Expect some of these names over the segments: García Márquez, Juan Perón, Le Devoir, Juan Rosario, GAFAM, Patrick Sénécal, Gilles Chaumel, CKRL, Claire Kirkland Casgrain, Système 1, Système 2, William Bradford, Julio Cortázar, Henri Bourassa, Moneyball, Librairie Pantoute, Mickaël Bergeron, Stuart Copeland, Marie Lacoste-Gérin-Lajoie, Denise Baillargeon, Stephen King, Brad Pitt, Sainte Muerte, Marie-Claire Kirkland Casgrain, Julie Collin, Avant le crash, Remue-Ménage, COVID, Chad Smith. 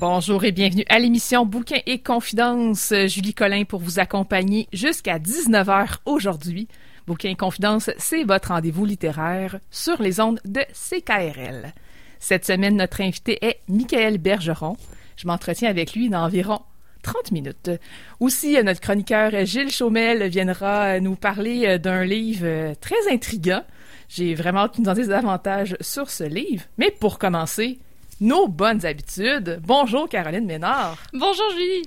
Bonjour et bienvenue à l'émission Bouquins et Confidences. Julie Collin pour vous accompagner jusqu'à 19h aujourd'hui. Bouquins et Confidences, c'est votre rendez-vous littéraire sur les ondes de CKRL. Cette semaine, notre invité est Mickaël Bergeron. Je m'entretiens avec lui dans environ 30 minutes. Aussi, notre chroniqueur Gilles Chaumel viendra nous parler d'un livre très intriguant. J'ai vraiment hâte qu'il nous en dise davantage sur ce livre. Mais pour commencer, nos bonnes habitudes. Bonjour Caroline Ménard. Bonjour Julie.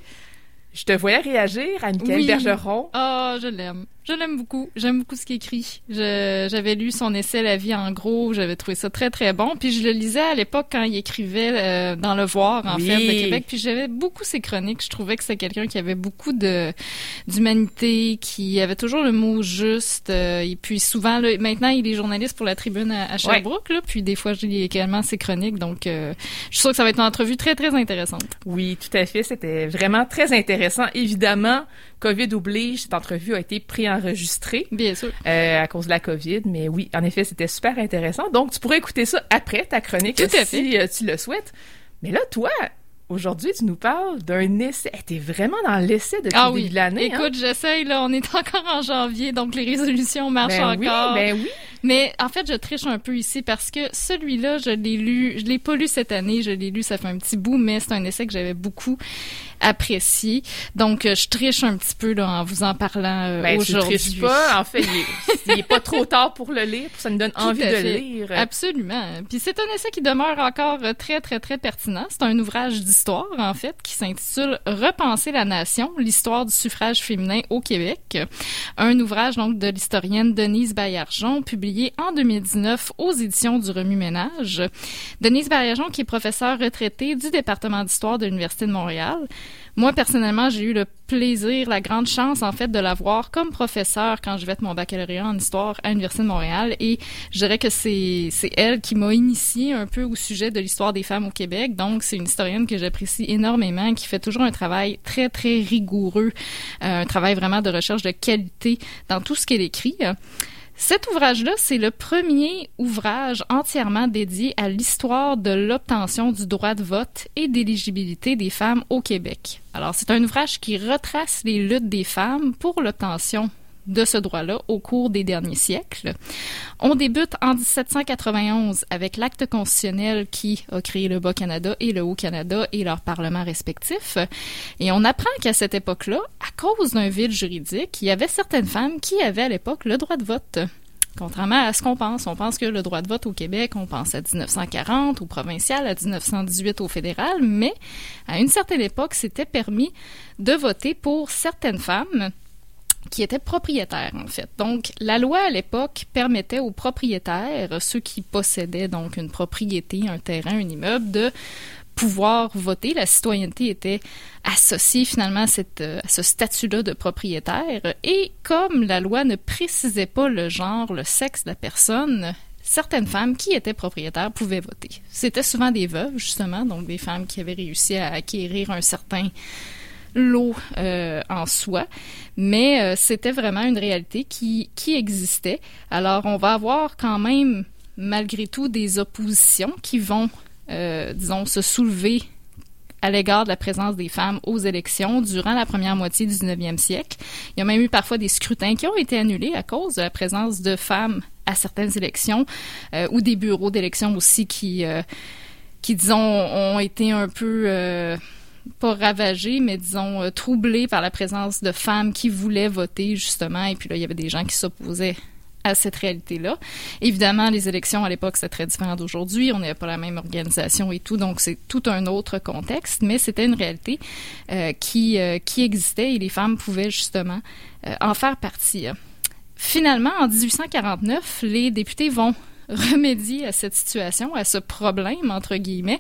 Je te voyais réagir à Mickaël Bergeron. Oh, je l'aime. Je l'aime beaucoup. J'aime beaucoup ce qu'il écrit. J'avais lu son essai La vie en gros. J'avais trouvé ça très, très bon. Puis je le lisais à l'époque quand il écrivait dans Le Devoir, en fait, de Québec. Puis j'avais beaucoup ses chroniques. Je trouvais que c'était quelqu'un qui avait beaucoup d'humanité, qui avait toujours le mot juste. Et puis souvent, là, maintenant, il est journaliste pour la Tribune à Sherbrooke. Ouais. Là, puis des fois, je lis également ses chroniques. Donc, je suis sûre que ça va être une entrevue très, très intéressante. Oui, tout à fait. C'était vraiment très intéressant. Évidemment, COVID oblige, cette entrevue a été préenregistrée. Bien sûr. À cause de la COVID, mais oui, en effet, c'était super intéressant. Donc, tu pourrais écouter ça après ta chronique si tu le souhaites. Mais là, toi, aujourd'hui, tu nous parles d'un essai. T'es vraiment dans l'essai depuis le début de l'année. Écoute, j'essaye, là, on est encore en janvier, donc les résolutions marchent encore. Oui. Mais en fait, je triche un peu ici parce que celui-là, je l'ai lu, je l'ai pas lu cette année, je l'ai lu, ça fait un petit bout, mais c'est un essai que j'avais beaucoup apprécié. Donc, je triche un petit peu là en vous en parlant aujourd'hui. Tu triches pas, en fait, il est pas trop tard pour le lire, ça me donne envie de le lire. Absolument. Puis c'est un essai qui demeure encore très, très, très pertinent. C'est un ouvrage d'histoire, en fait, qui s'intitule « Repenser la nation, l'histoire du suffrage féminin au Québec ». Un ouvrage, donc, de l'historienne Denise Baillargeon, publié en 2019 aux éditions du Remue-Ménage. Denise Baillargeon, qui est professeure retraitée du département d'histoire de l'Université de Montréal. Moi, personnellement, j'ai eu le plaisir, la grande chance, en fait, de l'avoir comme professeure quand je vais être mon baccalauréat en histoire à l'Université de Montréal. Et je dirais que c'est elle qui m'a initiée un peu au sujet de l'histoire des femmes au Québec. Donc, c'est une historienne que j'apprécie énormément, qui fait toujours un travail très, très rigoureux, un travail vraiment de recherche de qualité dans tout ce qu'elle écrit. Cet ouvrage-là, c'est le premier ouvrage entièrement dédié à l'histoire de l'obtention du droit de vote et d'éligibilité des femmes au Québec. Alors, c'est un ouvrage qui retrace les luttes des femmes pour l'obtention de ce droit-là au cours des derniers siècles. On débute en 1791 avec l'acte constitutionnel qui a créé le Bas-Canada et le Haut-Canada et leurs parlements respectifs. Et on apprend qu'à cette époque-là, à cause d'un vide juridique, il y avait certaines femmes qui avaient à l'époque le droit de vote. Contrairement à ce qu'on pense. On pense que le droit de vote au Québec, on pense à 1940, au provincial, à 1918, au fédéral, mais à une certaine époque, c'était permis de voter pour certaines femmes qui étaient propriétaires, en fait. Donc, la loi, à l'époque, permettait aux propriétaires, ceux qui possédaient donc une propriété, un terrain, un immeuble, de pouvoir voter. La citoyenneté était associée, finalement, à ce statut-là de propriétaire. Et comme la loi ne précisait pas le genre, le sexe de la personne, certaines femmes qui étaient propriétaires pouvaient voter. C'était souvent des veuves, justement, donc des femmes qui avaient réussi à acquérir un certain lot en soi, mais c'était vraiment une réalité qui existait. Alors, on va avoir quand même, malgré tout, des oppositions qui vont, disons, se soulever à l'égard de la présence des femmes aux élections durant la première moitié du 19e siècle. Il y a même eu parfois des scrutins qui ont été annulés à cause de la présence de femmes à certaines élections ou des bureaux d'élections aussi qui disons, ont été un peu pas ravagée, mais disons troublée par la présence de femmes qui voulaient voter, justement. Et puis là, il y avait des gens qui s'opposaient à cette réalité-là. Évidemment, les élections à l'époque, c'était très différent d'aujourd'hui. On n'avait pas la même organisation et tout, donc c'est tout un autre contexte, mais c'était une réalité qui existait et les femmes pouvaient justement en faire partie. Finalement, en 1849, les députés vont remédier à cette situation, à ce problème, entre guillemets,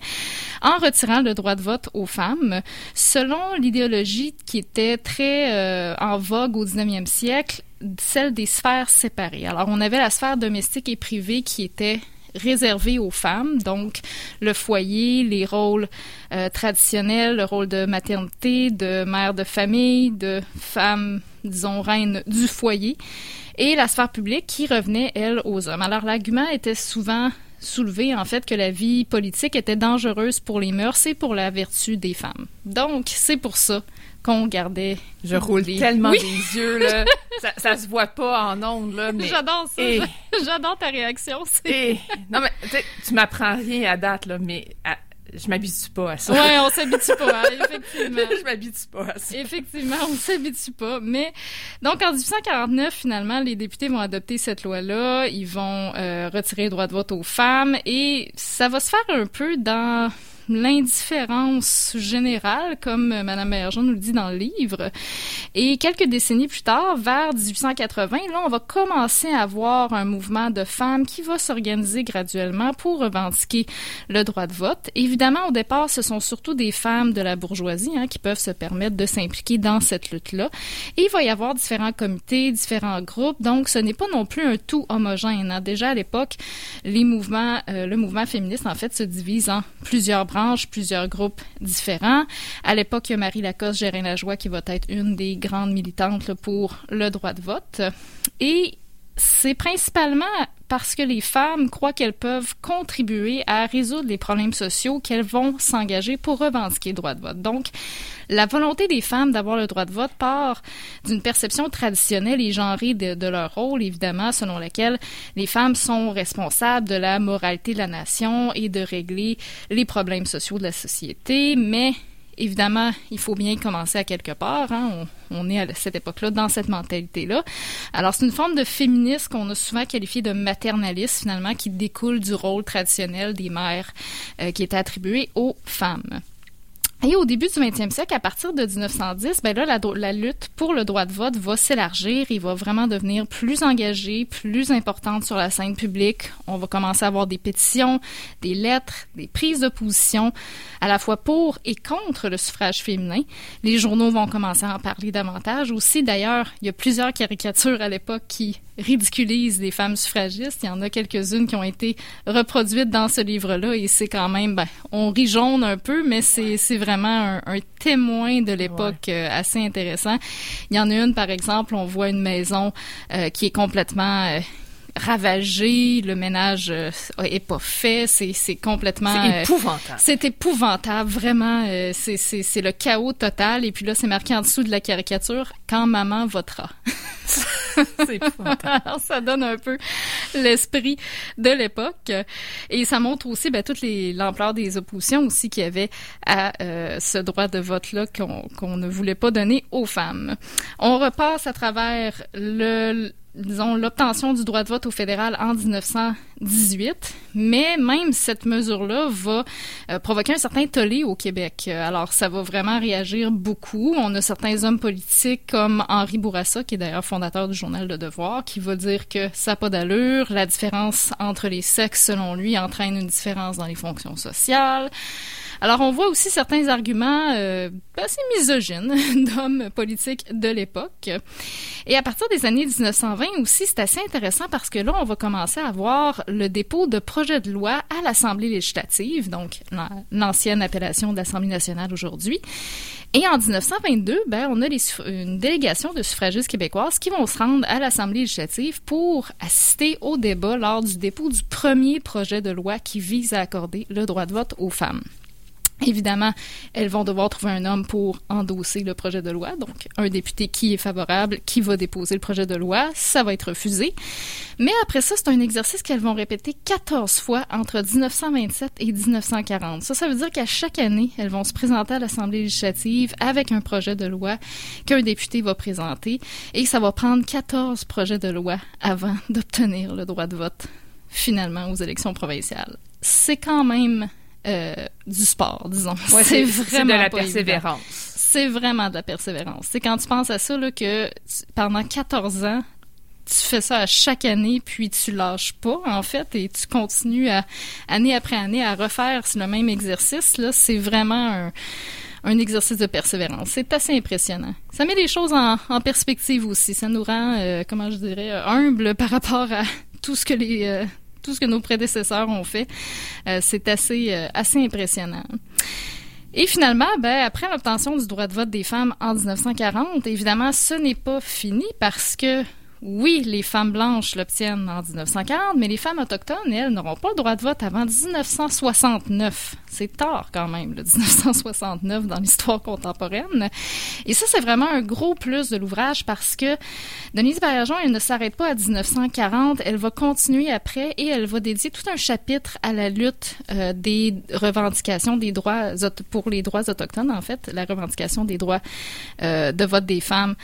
en retirant le droit de vote aux femmes. Selon l'idéologie qui était très en vogue au 19e siècle, celle des sphères séparées. Alors, on avait la sphère domestique et privée qui était réservée aux femmes, donc le foyer, les rôles traditionnels, le rôle de maternité, de mère de famille, de femme, disons, reine du foyer, et la sphère publique qui revenait, elle, aux hommes. Alors, l'argument était souvent soulevé, en fait, que la vie politique était dangereuse pour les mœurs et pour la vertu des femmes. Donc, c'est pour ça qu'on gardait... Je roule tellement des yeux, là. Ça se voit pas en ondes, là, mais... J'adore ça. Et... J'adore ta réaction. Et... Non, mais tu m'apprends rien à date, là, mais... Je m'habitue pas à ça. Ouais, on s'habitue pas, hein, effectivement. Je m'habitue pas à ça. Effectivement, on s'habitue pas. Mais donc en 1849, finalement, les députés vont adopter cette loi-là. Ils vont retirer le droit de vote aux femmes et ça va se faire un peu dans l'indifférence générale, comme Mme Bergeron nous le dit dans le livre. Et quelques décennies plus tard, vers 1880, là, on va commencer à voir un mouvement de femmes qui va s'organiser graduellement pour revendiquer le droit de vote. Évidemment, au départ, ce sont surtout des femmes de la bourgeoisie, hein, qui peuvent se permettre de s'impliquer dans cette lutte-là. Et il va y avoir différents comités, différents groupes, donc ce n'est pas non plus un tout homogène, hein. Déjà à l'époque, les mouvements, le mouvement féministe, en fait, se divise en plusieurs branches, plusieurs groupes différents. À l'époque, il y a Marie Lacoste-Gérin-Lajoie qui va être une des grandes militantes là, pour le droit de vote. Et c'est principalement parce que les femmes croient qu'elles peuvent contribuer à résoudre les problèmes sociaux qu'elles vont s'engager pour revendiquer le droit de vote. Donc, la volonté des femmes d'avoir le droit de vote part d'une perception traditionnelle et genrée de leur rôle, évidemment, selon laquelle les femmes sont responsables de la moralité de la nation et de régler les problèmes sociaux de la société, mais... Évidemment, il faut bien commencer à quelque part. Hein? On est à cette époque-là, dans cette mentalité-là. Alors, c'est une forme de féminisme qu'on a souvent qualifiée de maternaliste, finalement, qui découle du rôle traditionnel des mères qui était attribué aux femmes. Et au début du 20e siècle, à partir de 1910, ben là, la lutte pour le droit de vote va s'élargir et va vraiment devenir plus engagée, plus importante sur la scène publique. On va commencer à avoir des pétitions, des lettres, des prises de position, à la fois pour et contre le suffrage féminin. Les journaux vont commencer à en parler davantage. Aussi, d'ailleurs, il y a plusieurs caricatures à l'époque qui ridiculisent les femmes suffragistes. Il y en a quelques-unes qui ont été reproduites dans ce livre-là et c'est quand même, ben, on rit jaune un peu, mais c'est vraiment un témoin de l'époque assez intéressant. Il y en a une, par exemple, on voit une maison qui est complètement ravagée, le ménage est pas fait, c'est complètement... C'est épouvantable. C'est épouvantable, vraiment. C'est le chaos total. Et puis là, c'est marqué en dessous de la caricature « Quand maman votera ». C'est épouvantable. Alors, ça donne un peu l'esprit de l'époque. Et ça montre aussi ben, toute l'ampleur des oppositions aussi qu'il y avait à ce droit de vote-là qu'on ne voulait pas donner aux femmes. On repasse à travers l'obtention du droit de vote au fédéral en 1918, mais même cette mesure-là va provoquer un certain tollé au Québec. Alors, ça va vraiment réagir beaucoup. On a certains hommes politiques comme Henri Bourassa, qui est d'ailleurs fondateur du journal Le Devoir, qui va dire que ça n'a pas d'allure, la différence entre les sexes, selon lui, entraîne une différence dans les fonctions sociales. Alors, on voit aussi certains arguments assez misogynes d'hommes politiques de l'époque. Et à partir des années 1920 aussi, c'est assez intéressant parce que là, on va commencer à voir le dépôt de projets de loi à l'Assemblée législative, donc l'ancienne appellation de l'Assemblée nationale aujourd'hui. Et en 1922, ben, on a une délégation de suffragistes québécoises qui vont se rendre à l'Assemblée législative pour assister au débat lors du dépôt du premier projet de loi qui vise à accorder le droit de vote aux femmes. Évidemment, elles vont devoir trouver un homme pour endosser le projet de loi. Donc, un député qui est favorable, qui va déposer le projet de loi, ça va être refusé. Mais après ça, c'est un exercice qu'elles vont répéter 14 fois entre 1927 et 1940. Ça veut dire qu'à chaque année, elles vont se présenter à l'Assemblée législative avec un projet de loi qu'un député va présenter. Et ça va prendre 14 projets de loi avant d'obtenir le droit de vote, finalement, aux élections provinciales. C'est quand même... du sport, disons. Ouais, c'est vraiment de la persévérance. C'est vraiment de la persévérance. C'est quand tu penses à ça là, que pendant 14 ans, tu fais ça à chaque année, puis tu lâches pas, en fait, et tu continues à, année après année à refaire le même exercice. Là, c'est vraiment un exercice de persévérance. C'est assez impressionnant. Ça met les choses en perspective aussi. Ça nous rend, comment je dirais, humbles par rapport à tout ce que les... tout ce que nos prédécesseurs ont fait, c'est assez impressionnant. Et finalement, après l'obtention du droit de vote des femmes en 1940, évidemment, ce n'est pas fini parce que, oui, les femmes blanches l'obtiennent en 1940, mais les femmes autochtones, elles, n'auront pas le droit de vote avant 1969. C'est tard quand même, le 1969 dans l'histoire contemporaine. Et ça, c'est vraiment un gros plus de l'ouvrage parce que Denise Baillargeon, elle ne s'arrête pas à 1940, elle va continuer après et elle va dédier tout un chapitre à la lutte des revendications des droits pour les droits autochtones, en fait, la revendication des droits de vote des femmes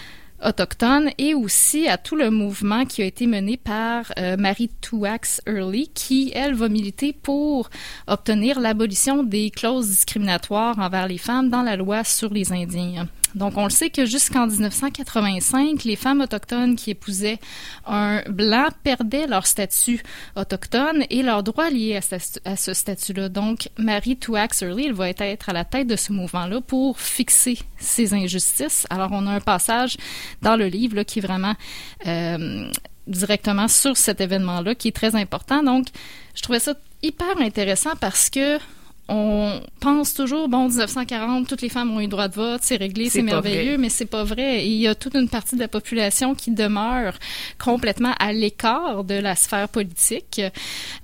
autochtones et aussi à tout le mouvement qui a été mené par Mary Two-Axe Earley qui, elle, va militer pour obtenir l'abolition des clauses discriminatoires envers les femmes dans la loi sur les Indiens. Donc, on le sait que jusqu'en 1985, les femmes autochtones qui épousaient un blanc perdaient leur statut autochtone et leurs droits liés à ce statut-là. Donc, Mary Two-Axe Earley, elle va être à la tête de ce mouvement-là pour fixer ces injustices. Alors, on a un passage dans le livre là, qui est vraiment directement sur cet événement-là, qui est très important. Donc, je trouvais ça hyper intéressant parce que on pense toujours, 1940, toutes les femmes ont eu le droit de vote, c'est réglé, c'est merveilleux, mais c'est pas vrai. Et il y a toute une partie de la population qui demeure complètement à l'écart de la sphère politique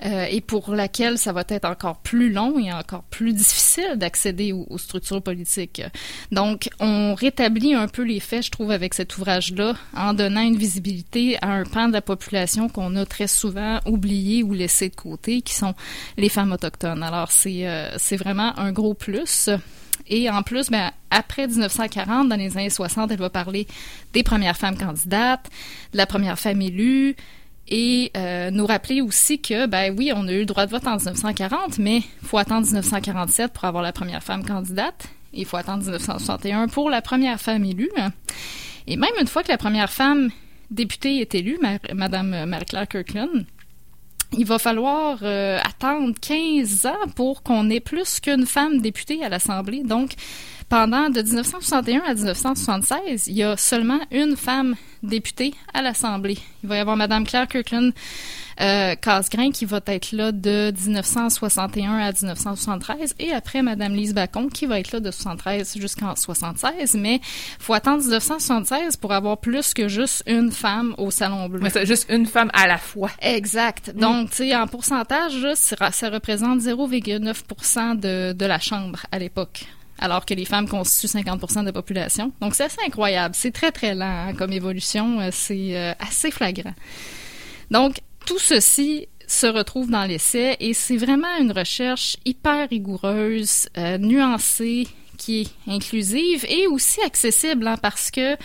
et pour laquelle ça va être encore plus long et encore plus difficile d'accéder aux structures politiques. Donc, on rétablit un peu les faits, je trouve, avec cet ouvrage-là, en donnant une visibilité à un pan de la population qu'on a très souvent oublié ou laissé de côté, qui sont les femmes autochtones. Alors, c'est vraiment un gros plus. Et en plus, après 1940, dans les années 60, elle va parler des premières femmes candidates, de la première femme élue et nous rappeler aussi que, oui, on a eu le droit de vote en 1940, mais il faut attendre 1947 pour avoir la première femme candidate. Il faut attendre 1961 pour la première femme élue. Et même une fois que la première femme députée est élue, Mme Marie-Claire Kirkland, il va falloir attendre 15 ans pour qu'on ait plus qu'une femme députée à l'Assemblée. Donc, pendant de 1961 à 1976, il y a seulement une femme députée à l'Assemblée. Il va y avoir Mme Claire Kirkland Casgrain qui va être là de 1961 à 1973 et après Mme Lise Bacon qui va être là de 1973 jusqu'en 1976. Mais il faut attendre 1976 pour avoir plus que juste une femme au Salon Bleu. Mais c'est juste une femme à la fois. Exact. Donc, tu sais, en pourcentage, là, ça représente 0,9% de la Chambre à l'époque, alors que les femmes constituent 50% de la population. Donc, c'est assez incroyable. C'est très, très lent hein, comme évolution. C'est assez flagrant. Donc, tout ceci se retrouve dans l'essai et c'est vraiment une recherche hyper rigoureuse, nuancée, qui est inclusive et aussi accessible hein, parce que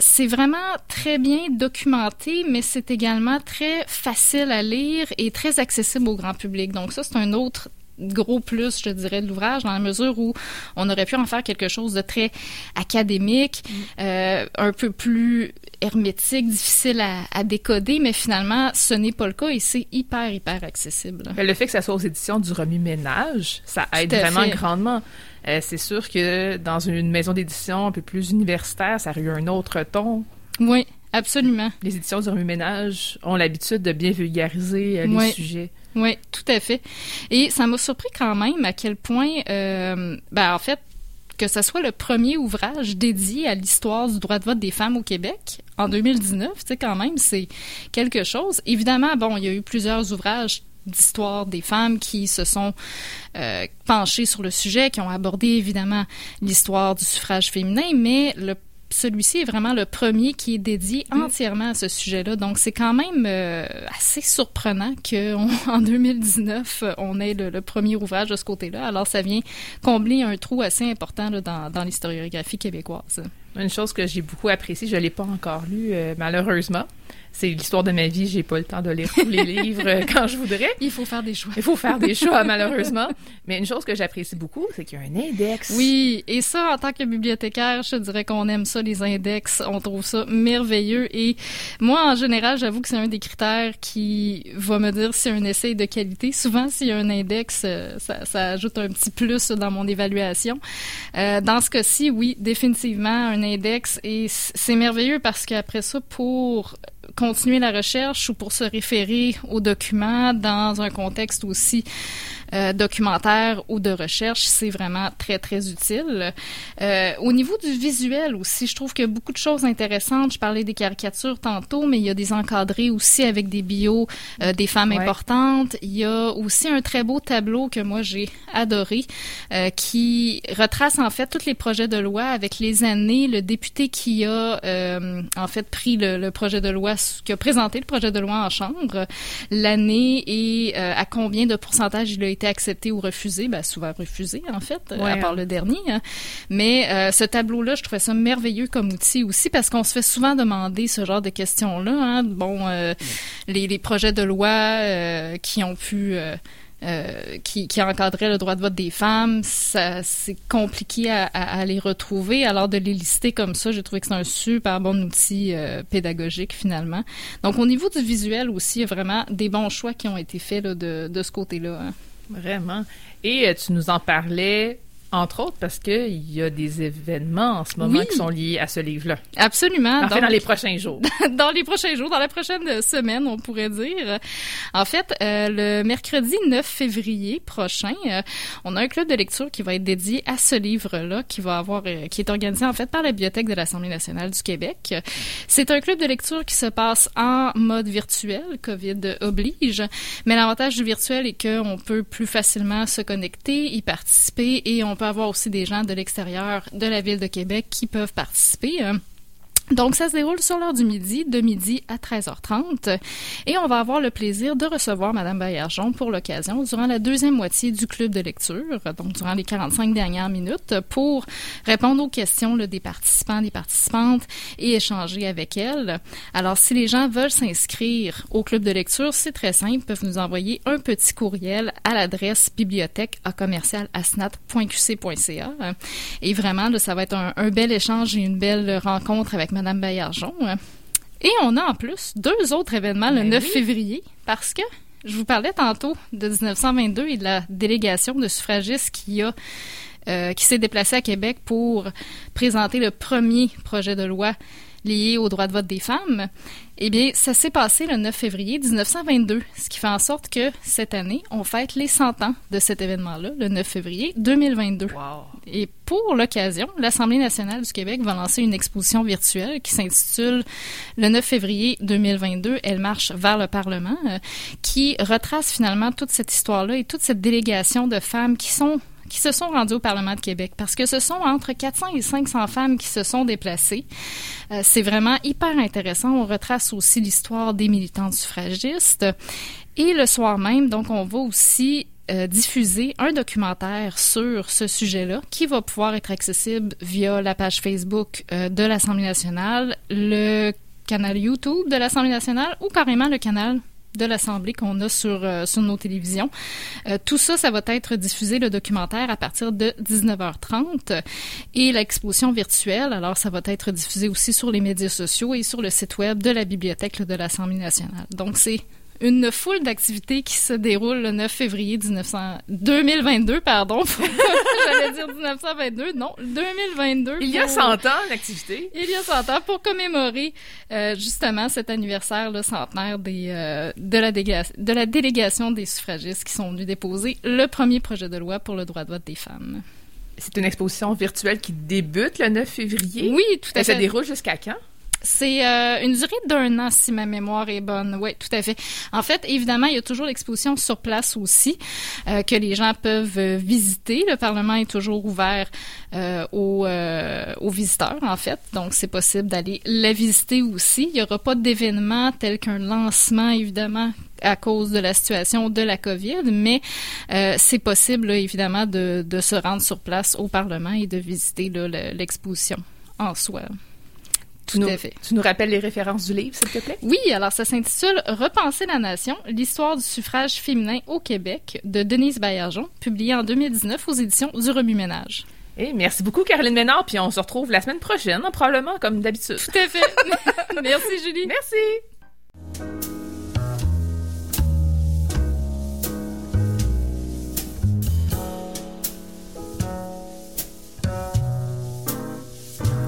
c'est vraiment très bien documenté, mais c'est également très facile à lire et très accessible au grand public. Donc ça, c'est un autre gros plus, je dirais, de l'ouvrage, dans la mesure où on aurait pu en faire quelque chose de très académique, un peu plus hermétique, difficile à décoder, mais finalement, ce n'est pas le cas et c'est hyper, hyper accessible. Le fait que ça soit aux éditions du Remue-Ménage, ça aide vraiment grandement. C'est sûr que dans une maison d'édition un peu plus universitaire, ça aurait eu un autre ton. Oui, absolument. Les éditions du Remue-Ménage ont l'habitude de bien vulgariser les sujets. Oui, tout à fait. Et ça m'a surpris quand même à quel point, en fait, que ce soit le premier ouvrage dédié à l'histoire du droit de vote des femmes au Québec en 2019, tu sais, quand même, c'est quelque chose. Évidemment, il y a eu plusieurs ouvrages d'histoires des femmes qui se sont penchées sur le sujet, qui ont abordé évidemment l'histoire du suffrage féminin, mais celui-ci est vraiment le premier qui est dédié entièrement à ce sujet-là. Donc, c'est quand même assez surprenant qu'en 2019, on ait le premier ouvrage de ce côté-là. Alors, ça vient combler un trou assez important là, dans l'historiographie québécoise. Une chose que j'ai beaucoup appréciée, je ne l'ai pas encore lue, malheureusement. C'est l'histoire de ma vie, j'ai pas le temps de lire tous les livres quand je voudrais. Il faut faire des choix. Il faut faire des choix, malheureusement. Mais une chose que j'apprécie beaucoup, c'est qu'il y a un index. Oui, et ça, en tant que bibliothécaire, je dirais qu'on aime ça, les index. On trouve ça merveilleux. Et moi, en général, j'avoue que c'est un des critères qui va me dire si un essai est de qualité. Souvent, s'il y a un index, ça ajoute un petit plus dans mon évaluation. Dans ce cas-ci, oui, définitivement, un index. Et c'est merveilleux parce qu'après ça, pour continuer la recherche ou pour se référer aux documents dans un contexte aussi documentaire ou de recherche, c'est vraiment très, très utile. Au niveau du visuel aussi, je trouve qu'il y a beaucoup de choses intéressantes. Je parlais des caricatures tantôt, mais il y a des encadrés aussi avec des bios des femmes importantes. Il y a aussi un très beau tableau que moi, j'ai adoré, qui retrace en fait tous les projets de loi avec les années, le député qui a en fait pris le projet de loi, qui a présenté le projet de loi en Chambre, l'année et à combien de pourcentage il a été accepté ou refusé. Ben, souvent refusé, en fait, à part le dernier. Hein. Mais ce tableau-là, je trouvais ça merveilleux comme outil aussi, parce qu'on se fait souvent demander ce genre de questions-là. Hein. Bon, les projets de loi qui ont pu... qui encadraient le droit de vote des femmes, ça, c'est compliqué à les retrouver. Alors, de les lister comme ça, j'ai trouvé que c'est un super bon outil pédagogique, finalement. Donc, au niveau du visuel aussi, il y a vraiment des bons choix qui ont été faits là, de ce côté-là. Hein. Vraiment. Et tu nous en parlais... Entre autres, parce qu'il y a des événements en ce moment qui sont liés à ce livre-là. Absolument. En fait, dans les prochains jours. Dans les prochains jours, dans la prochaine semaine, on pourrait dire. En fait, le mercredi 9 février prochain, on a un club de lecture qui va être dédié à ce livre-là, qui est organisé en fait par la Bibliothèque de l'Assemblée nationale du Québec. C'est un club de lecture qui se passe en mode virtuel, COVID oblige, mais l'avantage du virtuel est qu'on peut plus facilement se connecter, y participer et on peut avoir aussi des gens de l'extérieur de la ville de Québec qui peuvent participer. Donc, ça se déroule sur l'heure du midi, de midi à 13h30. Et on va avoir le plaisir de recevoir Mme Baillargeon pour l'occasion durant la deuxième moitié du club de lecture, donc durant les 45 dernières minutes, pour répondre aux questions là, des participants, des participantes et échanger avec elle. Alors, si les gens veulent s'inscrire au club de lecture, c'est très simple. Ils peuvent nous envoyer un petit courriel à l'adresse bibliothèque@commercialasnat.qc.ca. Et vraiment, là, ça va être un bel échange et une belle rencontre avec Madame Baillargeon. Et on a en plus deux autres événements le 9 février, parce que je vous parlais tantôt de 1922 et de la délégation de suffragistes qui s'est déplacée à Québec pour présenter le premier projet de loi lié au droit de vote des femmes. Eh bien, ça s'est passé le 9 février 1922, ce qui fait en sorte que cette année, on fête les 100 ans de cet événement-là, le 9 février 2022. Wow. Et pour l'occasion, l'Assemblée nationale du Québec va lancer une exposition virtuelle qui s'intitule « Le 9 février 2022, elle marche vers le Parlement », qui retrace finalement toute cette histoire-là et toute cette délégation de femmes qui se sont rendues au Parlement de Québec, parce que ce sont entre 400 et 500 femmes qui se sont déplacées. C'est vraiment hyper intéressant. On retrace aussi l'histoire des militantes suffragistes. Et le soir même, donc, on va aussi diffuser un documentaire sur ce sujet-là qui va pouvoir être accessible via la page Facebook de l'Assemblée nationale, le canal YouTube de l'Assemblée nationale ou carrément le canal de l'Assemblée qu'on a sur nos télévisions. Tout ça, ça va être diffusé, le documentaire, à partir de 19h30. Et l'exposition virtuelle, alors ça va être diffusé aussi sur les médias sociaux et sur le site web de la Bibliothèque de l'Assemblée nationale. Donc, c'est une foule d'activités qui se déroulent le 9 février 2022, pardon. J'allais dire 1922, non, 2022. Il y a 100 ans, l'activité. Il y a 100 ans pour commémorer justement cet anniversaire là, centenaire de la délégation des suffragistes qui sont venus déposer le premier projet de loi pour le droit de vote des femmes. C'est une exposition virtuelle qui débute le 9 février. Oui, tout à fait. Elle se déroule jusqu'à quand? C'est une durée d'un an, si ma mémoire est bonne. Oui, tout à fait. En fait, évidemment, il y a toujours l'exposition sur place aussi que les gens peuvent visiter. Le Parlement est toujours ouvert aux visiteurs, en fait. Donc, c'est possible d'aller la visiter aussi. Il n'y aura pas d'événement tel qu'un lancement, évidemment, à cause de la situation de la COVID, mais c'est possible, là, évidemment, de se rendre sur place au Parlement et de visiter là, l'exposition en soi. Tu nous rappelles les références du livre, s'il te plaît? Oui, alors ça s'intitule « Repenser la nation, l'histoire du suffrage féminin au Québec » de Denise Baillargeon, publié en 2019 aux éditions du Remue-Ménage. Et merci beaucoup, Caroline Ménard, puis on se retrouve la semaine prochaine, probablement, comme d'habitude. Tout à fait. Merci, Julie. Merci.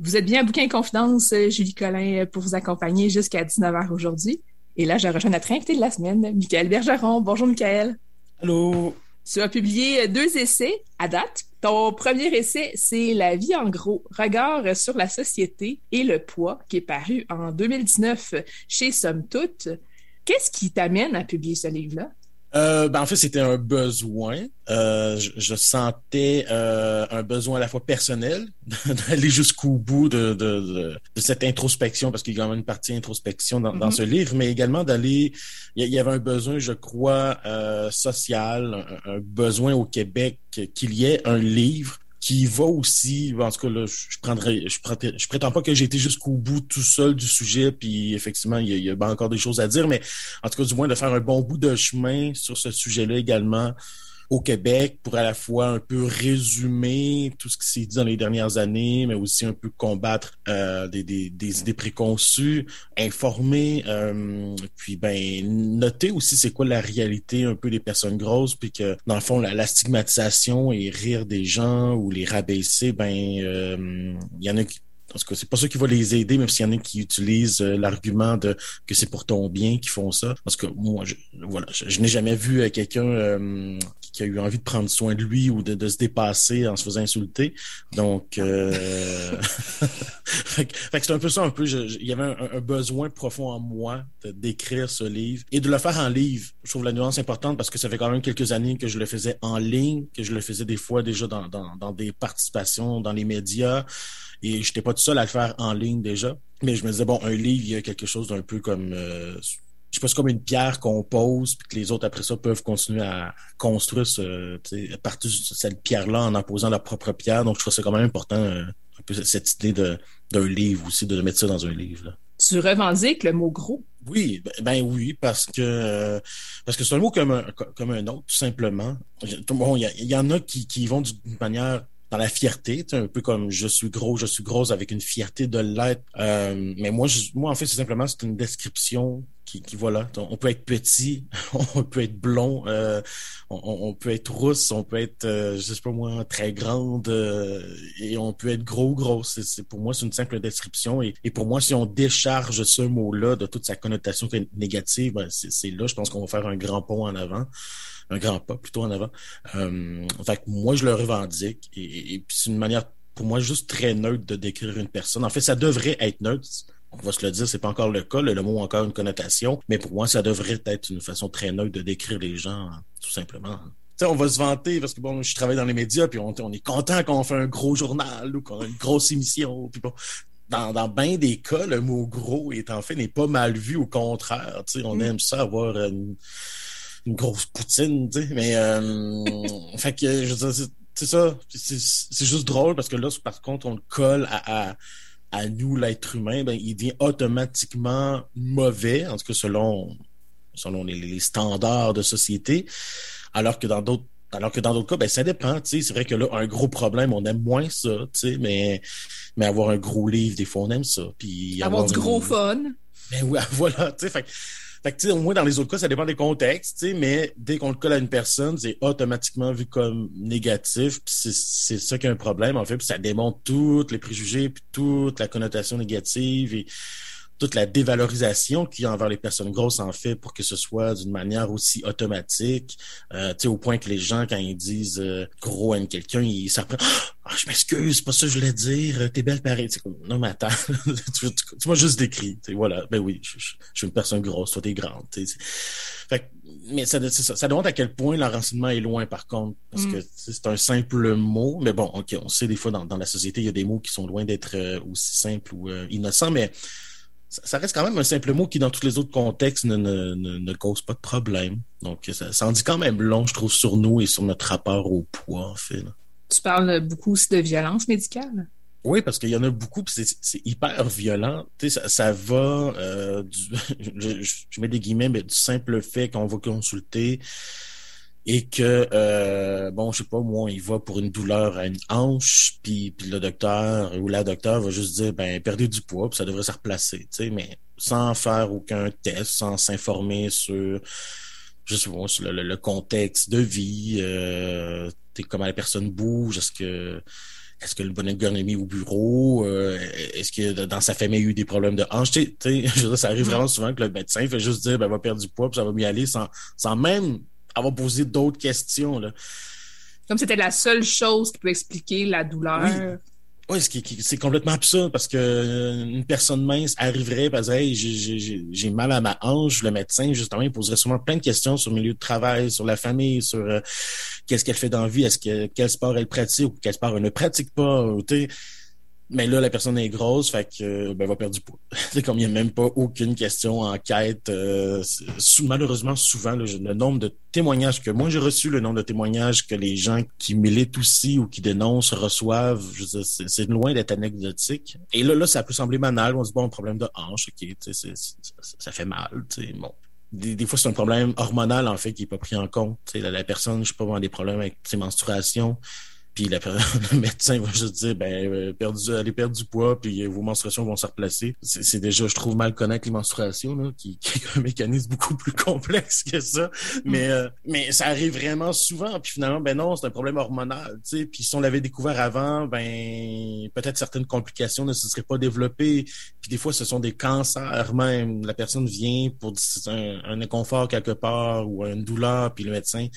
Vous êtes bien à Bouquin et Confidence, Julie Collin, pour vous accompagner jusqu'à 19h aujourd'hui. Et là, je rejoins notre invité de la semaine, Mickaël Bergeron. Bonjour, Mickaël. Allô. Tu as publié 2 essais à date. Ton premier essai, c'est « La vie en gros, regard sur la société et le poids » qui est paru en 2019 chez Somme toute. Qu'est-ce qui t'amène à publier ce livre-là? En fait, c'était un besoin. Je sentais un besoin à la fois personnel d'aller jusqu'au bout de cette introspection, parce qu'il y a quand même une partie introspection dans ce livre, mais également d'aller... Il y avait un besoin, je crois, social, un besoin au Québec qu'il y ait un livre qui va aussi, en tout cas là, je prétends pas que j'ai été jusqu'au bout tout seul du sujet, puis effectivement il y a encore des choses à dire, mais en tout cas du moins de faire un bon bout de chemin sur ce sujet-là également au Québec pour à la fois un peu résumer tout ce qui s'est dit dans les dernières années, mais aussi un peu combattre des idées préconçues, informer, puis ben noter aussi c'est quoi la réalité un peu des personnes grosses, puis que dans le fond la stigmatisation et rire des gens ou les rabaisser, ben il y en a qui... En tout cas, c'est pas ça qui va les aider, même s'il y en a qui utilisent l'argument de que c'est pour ton bien qu'ils font ça. Parce que moi, je n'ai jamais vu quelqu'un qui a eu envie de prendre soin de lui ou de se dépasser en se faisant insulter. Donc, fait que c'est un peu ça, un peu. Il y avait un besoin profond en moi d'écrire ce livre et de le faire en livre. Je trouve la nuance importante parce que ça fait quand même quelques années que je le faisais en ligne, que je le faisais des fois déjà dans des participations, dans les médias. Et j'étais pas tout seul à le faire en ligne déjà. Mais je me disais, bon, un livre, il y a quelque chose d'un peu comme... je sais pas, c'est comme une pierre qu'on pose puis que les autres, après ça, peuvent continuer à construire à partir de cette pierre-là en posant leur propre pierre. Donc, je trouve ça quand même important, un peu cette idée d'un livre aussi, de mettre ça dans un livre, là. Tu revendiques le mot « gros ». Oui, oui, parce que c'est un mot comme un autre, tout simplement. Bon, il y en a qui vont d'une manière... dans la fierté, un peu comme je suis gros, je suis grosse, avec une fierté de l'être. Mais moi en fait, c'est une description qui voilà. On peut être petit, on peut être blond, on peut être rousse, on peut être, je sais pas moi, très grande, et on peut être gros, grosse. Pour moi, c'est une simple description. Et pour moi, si on décharge ce mot-là de toute sa connotation négative, ben, c'est là, je pense qu'on va faire un grand pont en avant. Un grand pas plutôt en avant. Fait que moi, je le revendique. Et puis c'est une manière, pour moi, juste très neutre de décrire une personne. En fait, ça devrait être neutre. On va se le dire, c'est pas encore le cas. Le mot a encore une connotation. Mais pour moi, ça devrait être une façon très neutre de décrire les gens, hein, tout simplement. Hein. Tu sais, on va se vanter parce que bon, je travaille dans les médias, puis on est content qu'on fait un gros journal ou qu'on a une grosse émission, puis bon... Dans bien des cas, le mot « gros » n'est pas mal vu, au contraire. Tu sais, on aime ça avoir une... une grosse poutine, tu sais, mais fait que je veux dire, c'est ça, c'est juste drôle parce que là, par contre, on le colle à nous, l'être humain, ben, il devient automatiquement mauvais, en tout cas selon les standards de société, alors que dans d'autres cas, ben, ça dépend, tu sais, c'est vrai que là, un gros problème, on aime moins ça, tu sais, mais avoir un gros livre, des fois, on aime ça, puis... Avoir du gros fun. Ben oui, voilà, tu sais, fait que tu sais, au moins, dans les autres cas, ça dépend des contextes, tu sais, mais dès qu'on le colle à une personne, c'est automatiquement vu comme négatif, puis c'est ça qui est un problème, en fait, puis ça démontre tous les préjugés, puis toute la connotation négative, et... toute la dévalorisation qu'il y a envers les personnes grosses, en fait, pour que ce soit d'une manière aussi automatique, tu sais, au point que les gens, quand ils disent « gros aime quelqu'un », ils se reprennent « ah, je m'excuse, c'est pas ça que je voulais dire, t'es belle pareil ». C'est comme « non, mais attends, tu m'as juste décrit, tu sais, voilà, ben oui, je suis une personne grosse, toi t'es grande ». Fait que, mais ça demande à quel point l'enracinement est loin, par contre, parce que c'est un simple mot, mais bon, ok, on sait des fois, dans la société, il y a des mots qui sont loin d'être aussi simples ou innocents, mais... Ça reste quand même un simple mot qui, dans tous les autres contextes, ne cause pas de problème. Donc, ça en dit quand même long, je trouve, sur nous et sur notre rapport au poids, en fait. Là. Tu parles beaucoup aussi de violence médicale? Oui, parce qu'il y en a beaucoup, puis c'est hyper violent. Tu sais, ça va, je mets des guillemets, mais du simple fait qu'on va consulter et que, bon, je sais pas, moi, il va pour une douleur à une hanche, puis le docteur ou la docteure va juste dire, ben, perdez du poids, puis ça devrait se replacer, tu sais, mais sans faire aucun test, sans s'informer sur, je sais pas, sur le contexte de vie, comment la personne bouge, est-ce que le bonnet de garnemie au bureau, est-ce que dans sa famille il y a eu des problèmes de hanche, tu sais, ça arrive vraiment souvent que le médecin fait juste dire, ben, va perdre du poids, puis ça va mieux aller, sans même avoir posé d'autres questions. Là. Comme c'était la seule chose qui peut expliquer la douleur. Oui, c'est complètement absurde parce qu'une personne mince arriverait et dirait « hey, j'ai mal à ma hanche ». Le médecin, justement, il poserait souvent plein de questions sur le milieu de travail, sur la famille, sur qu'est-ce qu'elle fait dans la vie, quel sport elle pratique ou quel sport elle ne pratique pas. Mais là, la personne est grosse, fait que ben, elle va perdre du poids. C'est comme il n'y a même pas aucune question, enquête. Malheureusement, souvent, le nombre de témoignages que moi j'ai reçus, le nombre de témoignages que les gens qui militent aussi ou qui dénoncent reçoivent, je veux dire, c'est loin d'être anecdotique. Et là, ça peut sembler banal. On se dit, bon, problème de hanche, ok, ça fait mal, tu sais, bon. Des fois, c'est un problème hormonal, en fait, qui n'est pas pris en compte. La personne, je sais pas, a des problèmes avec ses menstruations. Puis le médecin va juste dire, ben, allez perdre du poids, puis vos menstruations vont se replacer. C'est déjà, je trouve, mal connaître les menstruations, là, qui est un mécanisme beaucoup plus complexe que ça. Mais ça arrive vraiment souvent. Puis finalement, ben non, c'est un problème hormonal, tu sais. Puis si on l'avait découvert avant, ben, peut-être certaines complications ne se seraient pas développées. Puis des fois, ce sont des cancers même. La personne vient pour un inconfort quelque part ou une douleur, puis le médecin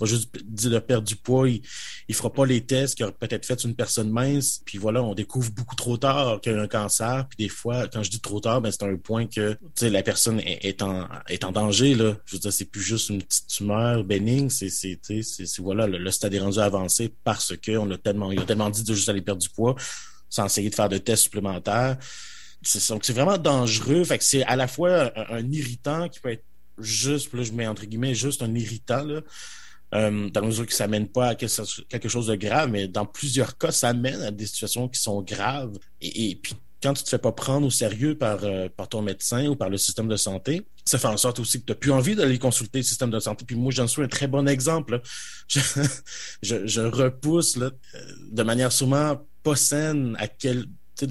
va juste dire de perdre du poids. Il fera pas les tests qu'il aurait peut-être fait une personne mince, puis voilà, on découvre beaucoup trop tard qu'il y a un cancer, puis des fois, quand je dis trop tard, ben c'est un point que, tu sais, la personne est en danger, là. Je veux dire, c'est plus juste une petite tumeur bénigne, c'est voilà, le stade est rendu avancé parce qu'on a tellement dit de juste aller perdre du poids sans essayer de faire de tests supplémentaires. Donc, c'est vraiment dangereux, fait que c'est à la fois un irritant qui peut être juste, là, je mets entre guillemets, juste un irritant, là, dans la mesure que ça mène pas à quelque chose de grave, mais dans plusieurs cas, ça mène à des situations qui sont graves. Et puis, quand tu te fais pas prendre au sérieux par ton médecin ou par le système de santé, ça fait en sorte aussi que tu n'as plus envie d'aller consulter le système de santé. Puis moi, j'en suis un très bon exemple. Je repousse là, de manière sûrement pas saine à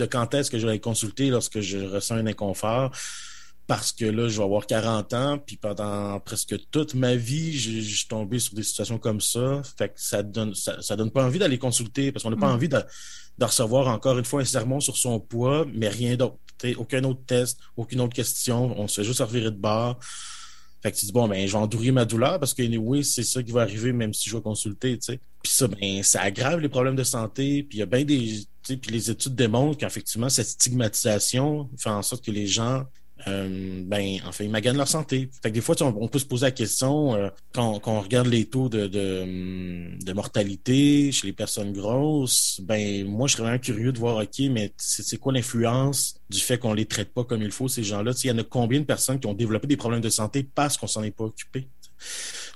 quand est-ce que je vais aller consulter lorsque je ressens un inconfort. Parce que là, je vais avoir 40 ans, puis pendant presque toute ma vie, je suis tombé sur des situations comme ça. Fait que ça donne pas envie d'aller consulter, parce qu'on n'a pas envie de recevoir encore une fois un sermon sur son poids, mais rien d'autre. T'sais, aucun autre test, aucune autre question. On se fait juste revirer de bord. Fait que tu dis, bon, ben, je vais endourir ma douleur parce que, oui, c'est ça qui va arriver même si je vais consulter, tu sais. Puis ça, ben, ça aggrave les problèmes de santé. Puis il y a bien des, tu sais, puis les études démontrent qu'effectivement, cette stigmatisation fait en sorte que les gens, ils maganent leur santé. Fait que des fois, on peut se poser la question quand on regarde les taux de mortalité chez les personnes grosses, ben moi, je serais vraiment curieux de voir, OK, mais c'est quoi l'influence du fait qu'on les traite pas comme il faut, ces gens-là? Il y en a combien de personnes qui ont développé des problèmes de santé parce qu'on s'en est pas occupé?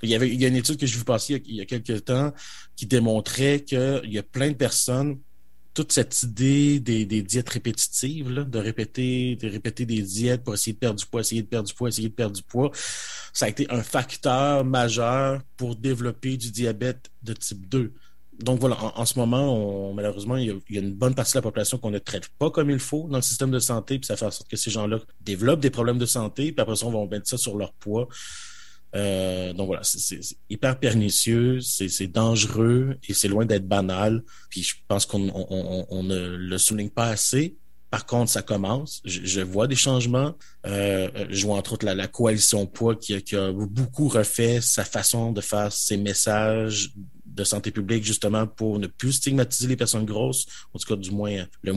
Il y a une étude que j'ai vue passer il y a quelques temps qui démontrait qu'il y a plein de personnes, toute cette idée des diètes répétitives, là, de répéter des diètes pour essayer de perdre du poids, ça a été un facteur majeur pour développer du diabète de type 2. Donc voilà, en ce moment, malheureusement, il y a une bonne partie de la population qu'on ne traite pas comme il faut dans le système de santé, puis ça fait en sorte que ces gens-là développent des problèmes de santé, puis après ça, on va mettre ça sur leur poids. Donc voilà, c'est hyper pernicieux, c'est dangereux et c'est loin d'être banal. Puis je pense qu'on ne le souligne pas assez. Par contre, ça commence. Je vois des changements. Je vois entre autres la coalition poids qui a beaucoup refait sa façon de faire ses messages de santé publique, justement, pour ne plus stigmatiser les personnes grosses, en tout cas du moins le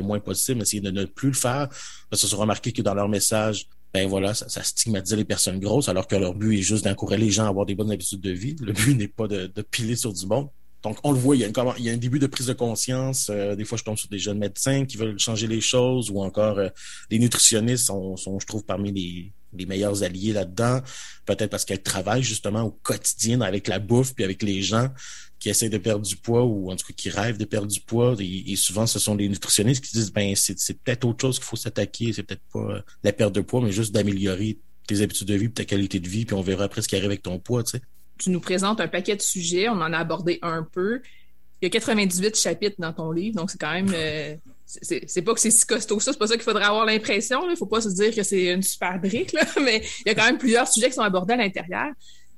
moins possible, essayer de ne plus le faire. Parce que ça se remarqué que dans leur message, ben voilà, ça stigmatise les personnes grosses, alors que leur but est juste d'encourager les gens à avoir des bonnes habitudes de vie. Le but n'est pas de piler sur du monde. Donc, on le voit, il y a un début de prise de conscience. Des fois, je tombe sur des jeunes médecins qui veulent changer les choses, ou encore les nutritionnistes sont, je trouve, parmi les meilleurs alliés là-dedans, peut-être parce qu'elles travaillent justement au quotidien avec la bouffe puis avec les gens qui essaient de perdre du poids ou en tout cas qui rêvent de perdre du poids. Et souvent, ce sont les nutritionnistes qui disent « ben c'est peut-être autre chose qu'il faut s'attaquer, c'est peut-être pas la perte de poids, mais juste d'améliorer tes habitudes de vie puis ta qualité de vie, puis on verra après ce qui arrive avec ton poids. » Tu nous présentes un paquet de sujets, on en a abordé un peu. Il y a 98 chapitres dans ton livre, donc c'est quand même... C'est pas que c'est si costaud ça, c'est pas ça qu'il faudrait avoir l'impression. Il ne faut pas se dire que c'est une super brique, là, mais il y a quand même plusieurs sujets qui sont abordés à l'intérieur.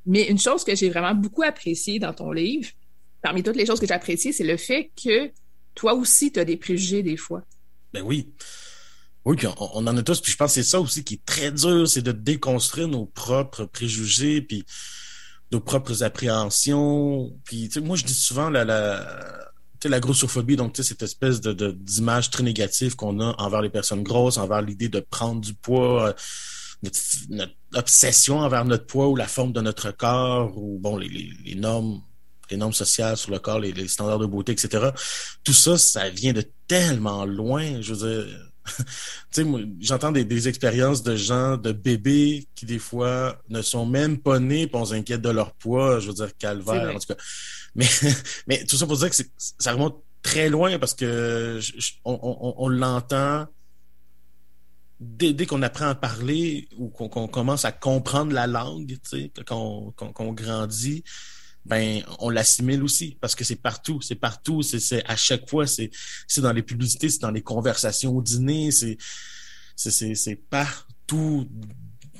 Mais une chose que j'ai vraiment beaucoup appréciée dans ton livre, parmi toutes les choses que j'ai appréciées, c'est le fait que toi aussi, tu as des préjugés des fois. Ben oui. Oui, puis on en a tous. Puis je pense que c'est ça aussi qui est très dur, c'est de déconstruire nos propres préjugés, puis nos propres appréhensions. Puis, tu sais, moi, je dis souvent la grossophobie, donc cette espèce d'image très négative qu'on a envers les personnes grosses, envers l'idée de prendre du poids, notre obsession envers notre poids ou la forme de notre corps, ou bon, les normes, sociales sur le corps, les standards de beauté, etc. Tout ça, ça vient de tellement loin, je veux dire. Moi, j'entends des expériences de gens, de bébés qui des fois ne sont même pas nés, puis on s'inquiète de leur poids, je veux dire calvaire en tout cas. Mais tout ça pour dire que ça remonte très loin parce que on l'entend dès qu'on apprend à parler ou qu'on commence à comprendre la langue, qu'on grandit. Ben, on l'assimile aussi, parce que c'est partout, c'est à chaque fois, c'est dans les publicités, c'est dans les conversations au dîner, c'est partout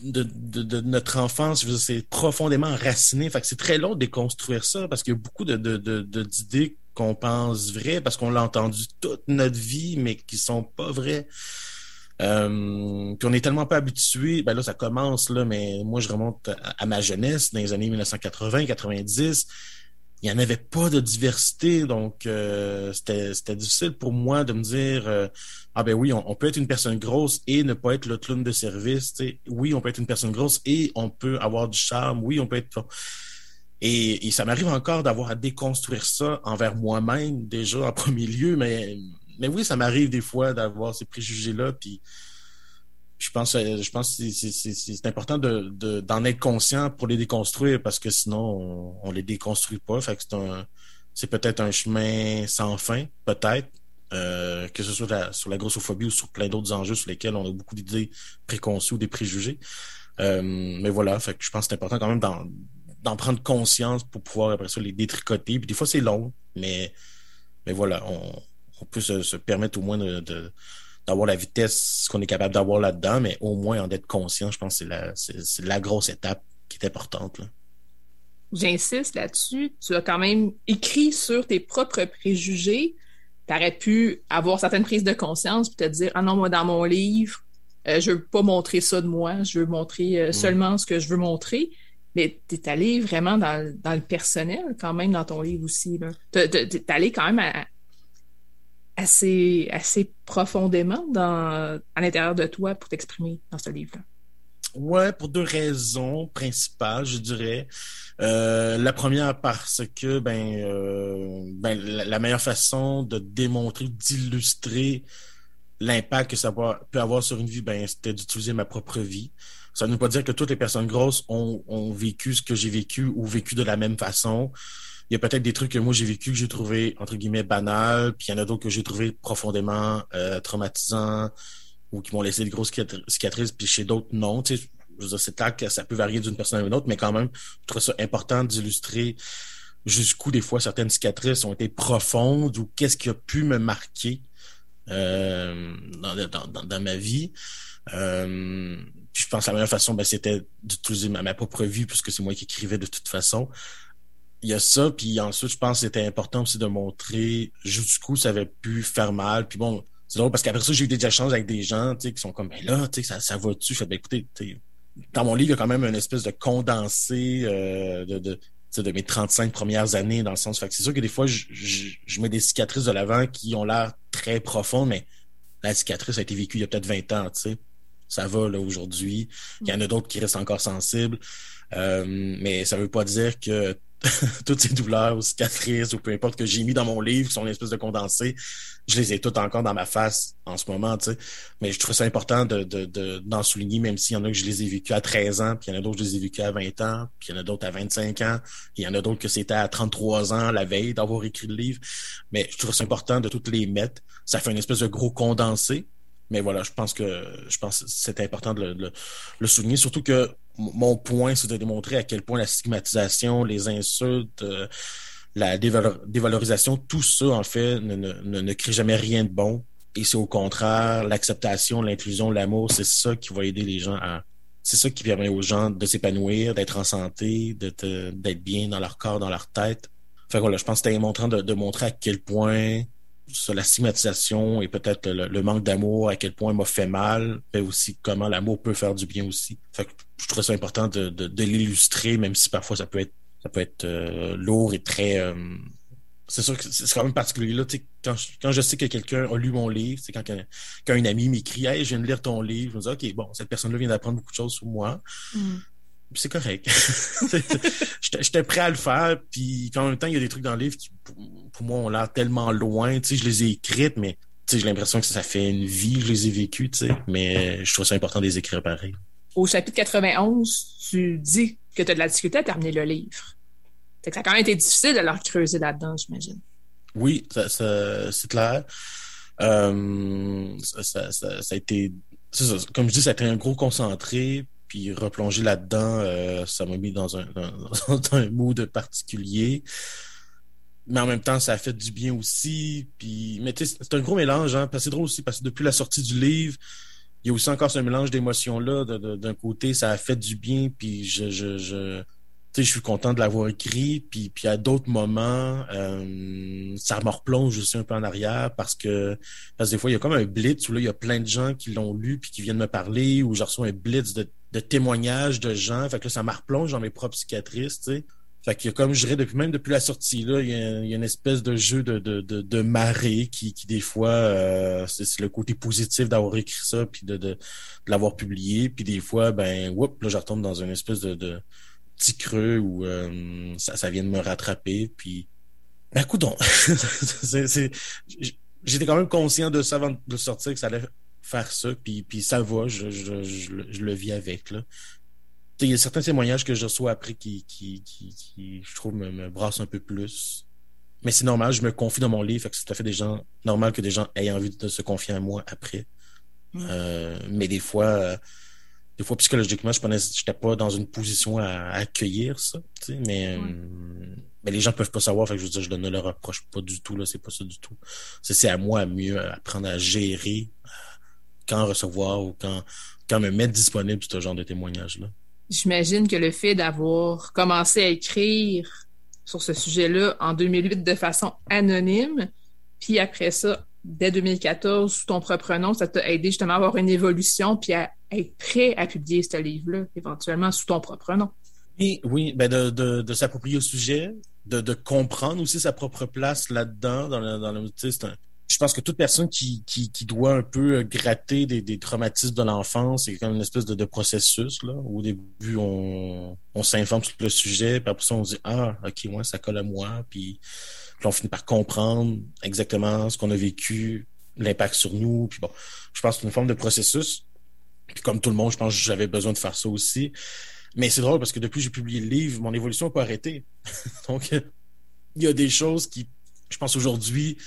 de notre enfance, je veux dire, c'est profondément enraciné, fait que c'est très long de déconstruire ça, parce qu'il y a beaucoup d'idées qu'on pense vraies, parce qu'on l'a entendu toute notre vie, mais qui sont pas vraies. Puis on est tellement pas habitué, ben là ça commence là, mais moi je remonte à ma jeunesse, dans les années 1980-90, il n'y en avait pas de diversité, donc c'était difficile pour moi de me dire ah ben oui, on peut être une personne grosse et ne pas être le clown de service, t'sais. Oui, on peut être une personne grosse et on peut avoir du charme, oui, on peut être... Et ça m'arrive encore d'avoir à déconstruire ça envers moi-même déjà en premier lieu, mais oui, ça m'arrive des fois d'avoir ces préjugés-là, puis je pense que c'est important d'en être conscient pour les déconstruire, parce que sinon, on les déconstruit pas, fait que c'est peut-être un chemin sans fin, peut-être, que ce soit sur la grossophobie ou sur plein d'autres enjeux sur lesquels on a beaucoup d'idées préconçues ou des préjugés, mais voilà, fait que je pense que c'est important quand même d'en prendre conscience pour pouvoir après ça les détricoter, puis des fois c'est long, mais voilà, on peut se permettre au moins d'avoir la vitesse qu'on est capable d'avoir là-dedans, mais au moins en être conscient, je pense que c'est la grosse étape qui est importante, là. J'insiste là-dessus. Tu as quand même écrit sur tes propres préjugés. Tu aurais pu avoir certaines prises de conscience puis te dire « Ah non, moi, dans mon livre, je veux pas montrer ça de moi. Je veux montrer seulement ce que je veux montrer. » Mais tu es allé vraiment dans le personnel quand même dans ton livre aussi. Tu es allé quand même assez profondément à l'intérieur de toi pour t'exprimer dans ce livre-là? Ouais, pour deux raisons principales, je dirais. La première, parce que la meilleure façon de démontrer, d'illustrer l'impact que ça peut avoir sur une vie, c'était d'utiliser ma propre vie. Ça ne veut pas dire que toutes les personnes grosses ont vécu ce que j'ai vécu ou vécu de la même façon. Il y a peut-être des trucs que moi j'ai vécu que j'ai trouvé entre guillemets banal, puis il y en a d'autres que j'ai trouvé profondément traumatisants ou qui m'ont laissé de grosses cicatrices, puis chez d'autres non, tu sais. Je veux dire, c'est clair que ça peut varier d'une personne à une autre, mais quand même, je trouve ça important d'illustrer jusqu'où, des fois, certaines cicatrices ont été profondes ou qu'est-ce qui a pu me marquer dans ma vie. Puis je pense que la meilleure façon, c'était d'utiliser ma propre vie, puisque c'est moi qui écrivais de toute façon. Il y a ça, puis ensuite, je pense que c'était important aussi de montrer jusqu'où ça avait pu faire mal. Puis bon, c'est drôle, parce qu'après ça, j'ai eu des échanges avec des gens qui sont comme « Ben là, ça va-tu? » Je fais « Ben écoutez, dans mon livre, il y a quand même une espèce de condensé de mes 35 premières années, dans le sens. Fait que c'est sûr que des fois, je mets des cicatrices de l'avant qui ont l'air très profondes, mais la cicatrice a été vécue il y a peut-être 20 ans, tu sais. Ça va, là, aujourd'hui. Il y en a d'autres qui restent encore sensibles. Mais ça veut pas dire que toutes ces douleurs ou cicatrices ou peu importe que j'ai mis dans mon livre, qui sont une espèce de condensé, je les ai toutes encore dans ma face en ce moment, tu sais. Mais je trouve ça important d'en souligner, même s'il y en a que je les ai vécues à 13 ans, puis il y en a d'autres que je les ai vécues à 20 ans, puis il y en a d'autres à 25 ans, il y en a d'autres que c'était à 33 ans la veille d'avoir écrit le livre. Mais je trouve ça important de toutes les mettre. Ça fait une espèce de gros condensé. Mais voilà, je pense que c'est important de le souligner, surtout que mon point, c'est de démontrer à quel point la stigmatisation, les insultes, la dévalorisation, tout ça, en fait, ne crée jamais rien de bon. Et c'est au contraire l'acceptation, l'inclusion, l'amour, c'est ça qui va aider les gens c'est ça qui permet aux gens de s'épanouir, d'être en santé, d'être bien dans leur corps, dans leur tête. Enfin voilà, je pense que c'était important de montrer à quel point la stigmatisation et peut-être le manque d'amour, à quel point il m'a fait mal, mais aussi comment l'amour peut faire du bien aussi. Fait que je trouvais ça important de l'illustrer, même si parfois ça peut être lourd et très... c'est sûr que c'est quand même particulier. Là, quand je sais que quelqu'un a lu mon livre, c'est quand une amie m'écrit « Hey, je viens de lire ton livre », je me dis « Ok, bon, cette personne-là vient d'apprendre beaucoup de choses sur moi. » C'est correct. J'étais prêt à le faire, puis en même temps, il y a des trucs dans le livre qui, pour moi, ont l'air tellement loin. Tu sais, je les ai écrites, mais tu sais, j'ai l'impression que ça fait une vie, je les ai vécues, tu sais. Mais je trouve ça important de les écrire pareil. Au chapitre 91, tu dis que tu as de la difficulté à terminer le livre. Fait que ça a quand même été difficile de leur creuser là-dedans, j'imagine. Oui, ça, c'est clair. Ça a été... Comme je dis, ça a été un gros concentré. Puis replonger là-dedans, ça m'a mis dans un mood particulier. Mais en même temps, ça a fait du bien aussi. Puis, mais tu sais, c'est un gros mélange, hein. Parce que c'est drôle aussi, parce que depuis la sortie du livre, il y a aussi encore ce mélange d'émotions-là. D'un côté, ça a fait du bien, puis je suis content de l'avoir écrit. Puis à d'autres moments, ça me replonge aussi un peu en arrière parce que des fois, il y a comme un blitz où là, il y a plein de gens qui l'ont lu puis qui viennent me parler, ou je reçois un blitz de témoignages de gens. Fait que là, ça me replonge dans mes propres cicatrices, tu sais. Fait qu'il y a comme, je dirais, depuis la sortie, là, il y a une espèce de jeu de marée qui des fois, c'est le côté positif d'avoir écrit ça puis de l'avoir publié. Puis des fois, ben, whoop, là, je retombe dans une espèce de petit creux où ça vient de me rattraper, puis ben coudonc. J'étais quand même conscient de ça avant de sortir, que ça allait faire ça, puis ça va, je le vis avec, là. Il y a certains témoignages que je reçois après qui je trouve, me brassent un peu plus. Mais c'est normal, je me confie dans mon livre, fait que c'est tout à fait normal que des gens aient envie de se confier à moi après. Mais des fois, psychologiquement, je n'étais pas dans une position à accueillir ça, tu sais, mais les gens peuvent pas savoir, fait que je veux dire, je ne leur reproche pas du tout, là, c'est pas ça du tout. C'est à moi à mieux apprendre à gérer quand recevoir ou quand me mettre disponible ce genre de témoignage-là. J'imagine que le fait d'avoir commencé à écrire sur ce sujet-là en 2008 de façon anonyme, puis après ça, dès 2014, sous ton propre nom, ça t'a aidé justement à avoir une évolution puis à être prêt à publier ce livre-là, éventuellement sous ton propre nom. Oui, ben de s'approprier au sujet, de comprendre aussi sa propre place là-dedans. Je pense que toute personne qui doit un peu gratter des traumatismes de l'enfance, c'est comme une espèce de processus, là, où au début, on s'informe sur le sujet, puis après ça, on se dit « Ah, OK, ouais, ça colle à moi », puis on finit par comprendre exactement ce qu'on a vécu, l'impact sur nous, puis bon, je pense que c'est une forme de processus. Puis comme tout le monde, je pense que j'avais besoin de faire ça aussi. Mais c'est drôle parce que depuis que j'ai publié le livre, mon évolution n'a pas arrêté. Donc, il y a des choses qui, je pense aujourd'hui,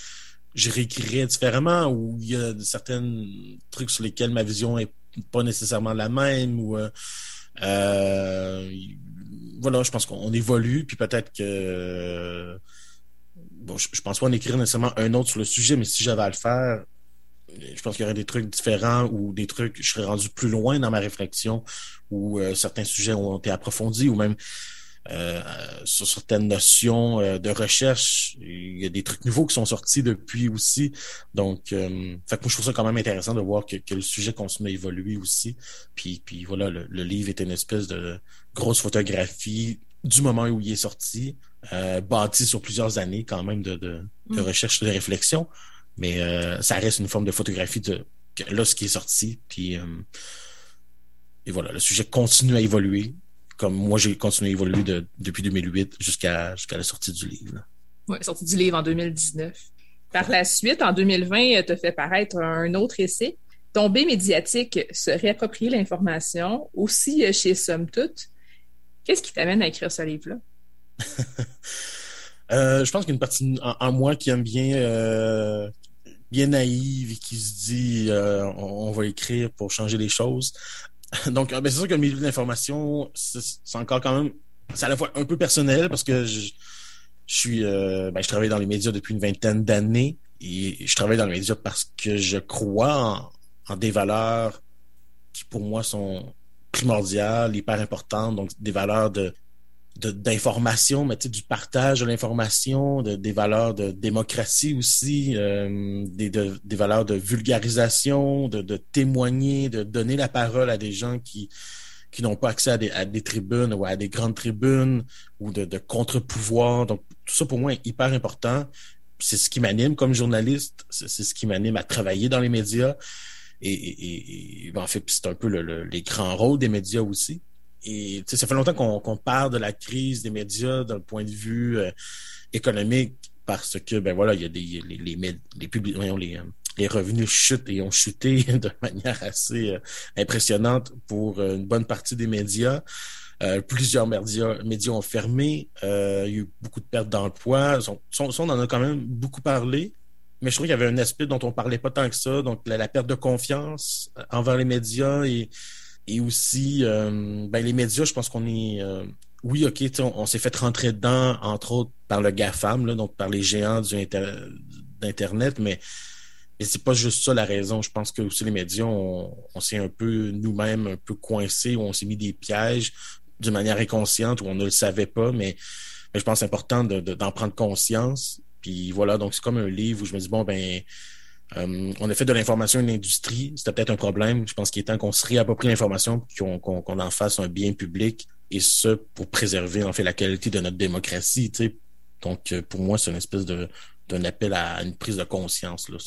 je réécrirais différemment, ou il y a certains trucs sur lesquels ma vision n'est pas nécessairement la même. Ou voilà, je pense qu'on évolue, puis peut-être que... Bon, je pense pas en écrire nécessairement un autre sur le sujet, mais si j'avais à le faire, je pense qu'il y aurait des trucs différents ou des trucs... Je serais rendu plus loin dans ma réflexion où certains sujets ont été approfondis ou même sur certaines notions de recherche. Il y a des trucs nouveaux qui sont sortis depuis aussi. Donc, fait que moi, je trouve ça quand même intéressant de voir que le sujet continue à évoluer aussi. Puis voilà, le livre est une espèce de grosse photographie du moment où il est sorti, bâti sur plusieurs années quand même de recherche, de réflexion. Mais ça reste une forme de photographie de là, ce qui est sorti. Puis, et voilà, le sujet continue à évoluer, comme moi, j'ai continué à évoluer depuis 2008 jusqu'à la sortie du livre. Oui, la sortie du livre en 2019. Par la suite, en 2020, tu as fait paraître un autre essai, « Tombée médiatique, se réapproprier l'information », aussi chez Somme toute. Qu'est-ce qui t'amène à écrire ce livre-là? Je pense qu'il y a une partie en moi qui aime bien... bien naïve et qui se dit on va écrire pour changer les choses. Donc, c'est sûr que le milieu de l'information, c'est encore quand même... C'est à la fois un peu personnel parce que je travaille dans les médias depuis une vingtaine d'années et je travaille dans les médias parce que je crois en des valeurs qui, pour moi, sont primordiales, hyper importantes, donc des valeurs d'information, mais tu sais, du partage de l'information, des valeurs de démocratie aussi, des valeurs de vulgarisation, de témoigner, de donner la parole à des gens qui n'ont pas accès à des tribunes ou à des grandes tribunes ou de contre-pouvoirs. Donc, tout ça, pour moi, est hyper important. C'est ce qui m'anime comme journaliste. C'est ce qui m'anime à travailler dans les médias. Et en fait, c'est un peu les grands rôles des médias aussi. Et ça fait longtemps qu'on parle de la crise des médias d'un point de vue économique parce que ben voilà, il y a les revenus chutent et ont chuté de manière assez impressionnante pour une bonne partie des médias. Plusieurs médias ont fermé, il y a eu beaucoup de pertes d'emplois. On en a quand même beaucoup parlé, mais je trouve qu'il y avait un aspect dont on parlait pas tant que ça, donc la perte de confiance envers les médias et aussi, les médias, je pense qu'on est... oui, OK, on s'est fait rentrer dedans, entre autres, par le GAFAM, là, donc par les géants d'Internet, mais c'est pas juste ça la raison. Je pense que aussi les médias, on s'est un peu, nous-mêmes, un peu coincés, où on s'est mis des pièges d'une manière inconsciente, où on ne le savait pas, mais je pense que c'est important d'en prendre conscience. Puis voilà, donc c'est comme un livre où je me dis, on a fait de l'information une industrie, c'était peut-être un problème. Je pense qu'il est temps qu'on se réapproprie l'information, qu'on en fasse un bien public, et ce, pour préserver en fait la qualité de notre démocratie. Tu sais. Donc, pour moi, c'est une espèce d'un appel à une prise de conscience, là,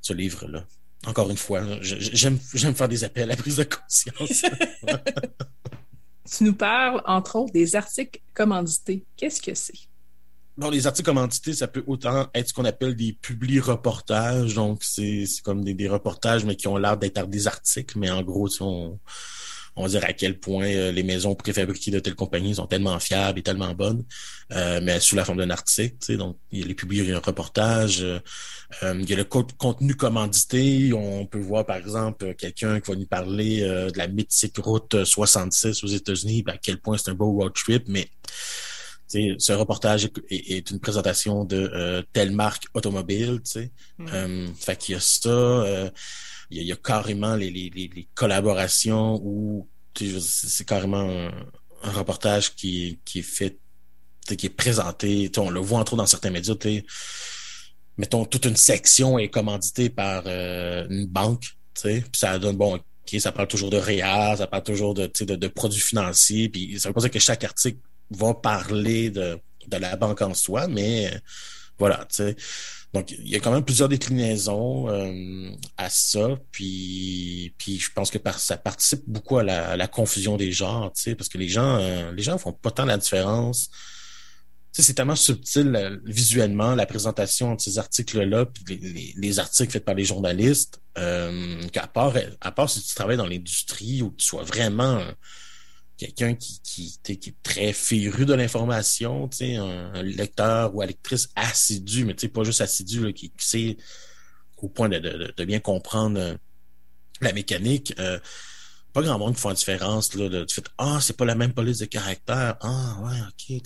ce livre-là. Encore une fois, j'aime faire des appels à prise de conscience. Tu nous parles, entre autres, des articles commandités. Qu'est-ce que c'est? Bon, les articles commandités, ça peut autant être ce qu'on appelle des publi-reportages. Donc, c'est comme des reportages, mais qui ont l'air d'être des articles. Mais en gros, on va dire à quel point les maisons préfabriquées de telle compagnie sont tellement fiables et tellement bonnes, mais sous la forme d'un article. Tu sais, donc, il y a les publi-reportages, il y a le contenu commandité. On peut voir, par exemple, quelqu'un qui va nous parler de la mythique route 66 aux États-Unis, à quel point c'est un beau road trip, mais... T'sais, ce reportage est une présentation de telle marque automobile, tu sais. Fait qu'il y a ça, il y a carrément les collaborations où c'est carrément un reportage qui est fait, qui est présenté. T'sais, on le voit entre autres dans certains médias, tu sais. Mettons, toute une section est commanditée par une banque, tu sais. Puis ça donne bon. Okay, ça parle toujours de REER, ça parle toujours de produits financiers. Puis ça veut pas dire que chaque article va parler de la banque en soi, mais voilà, tu sais. Donc, il y a quand même plusieurs déclinaisons à ça, puis je pense que ça participe beaucoup à la confusion des genres, tu sais, parce que les gens font pas tant la différence Tu sais, c'est tellement subtil visuellement, la présentation de ces articles-là, puis les articles faits par les journalistes, qu'à part si tu travailles dans l'industrie ou que tu sois vraiment quelqu'un qui est très féru de l'information, tu sais, un lecteur ou une lectrice assidu, mais tu sais, pas juste assidu, là, qui sait au point de bien comprendre la mécanique. Pas grand monde qui font la différence, là, tu fais, c'est pas la même police de caractère. Ouais, ok.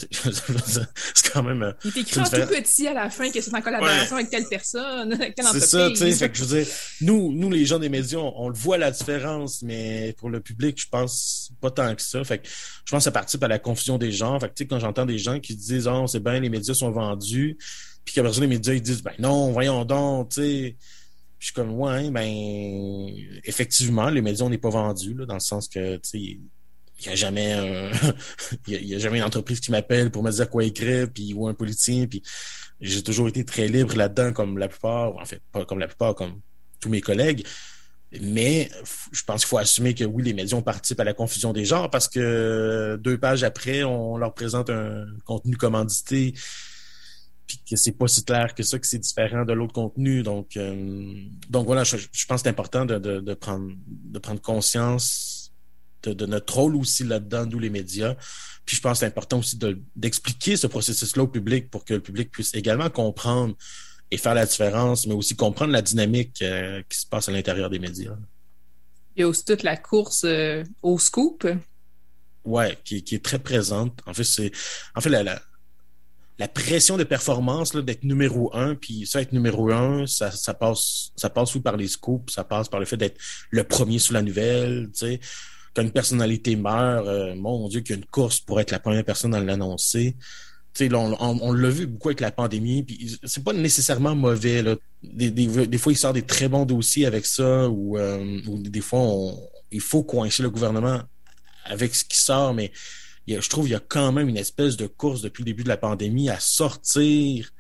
C'est quand même. Il est écrit en tout petit à la fin que c'est en collaboration avec telle personne, avec telle entreprise. C'est ça, tu sais. Fait que je veux dire, nous, les gens des médias, on le voit la différence, mais pour le public, je pense pas tant que ça. Fait que je pense que ça participe à la confusion des genres. Fait que tu sais, quand j'entends des gens qui disent, c'est bien, les médias sont vendus, puis qu'à partir des médias, ils disent, non, voyons donc, tu sais. Je suis comme, effectivement, les médias, on n'est pas vendus, là, dans le sens que, tu sais, il n'y a jamais une entreprise qui m'appelle pour me dire quoi écrire, puis ou un politicien, puis j'ai toujours été très libre là-dedans, comme la plupart, en fait, pas comme la plupart, comme tous mes collègues, mais je pense qu'il faut assumer que, oui, les médias, on participe à la confusion des genres, parce que 2 pages après, on leur présente un contenu commandité, puis que c'est pas si clair que ça, que c'est différent de l'autre contenu. Donc voilà, je pense que c'est important de prendre conscience de notre rôle aussi là-dedans, nous les médias. Puis je pense que c'est important aussi d'expliquer ce processus-là au public pour que le public puisse également comprendre et faire la différence, mais aussi comprendre la dynamique qui se passe à l'intérieur des médias. Il y a aussi toute la course au scoop. Ouais, qui est très présente. En fait, la pression de performance, là, d'être numéro 1, puis ça, être numéro 1, ça passe par les scoops, ça passe par le fait d'être le premier sous la nouvelle, tu sais. Quand une personnalité meurt, mon Dieu, qu'il y a une course pour être la première personne à l'annoncer. Tu sais, là, on l'a vu beaucoup avec la pandémie, puis c'est pas nécessairement mauvais, là. Des fois, il sort des très bons dossiers avec ça, ou des fois, il faut coincer le gouvernement avec ce qui sort, mais je trouve qu'il y a quand même une espèce de course depuis le début de la pandémie à sortir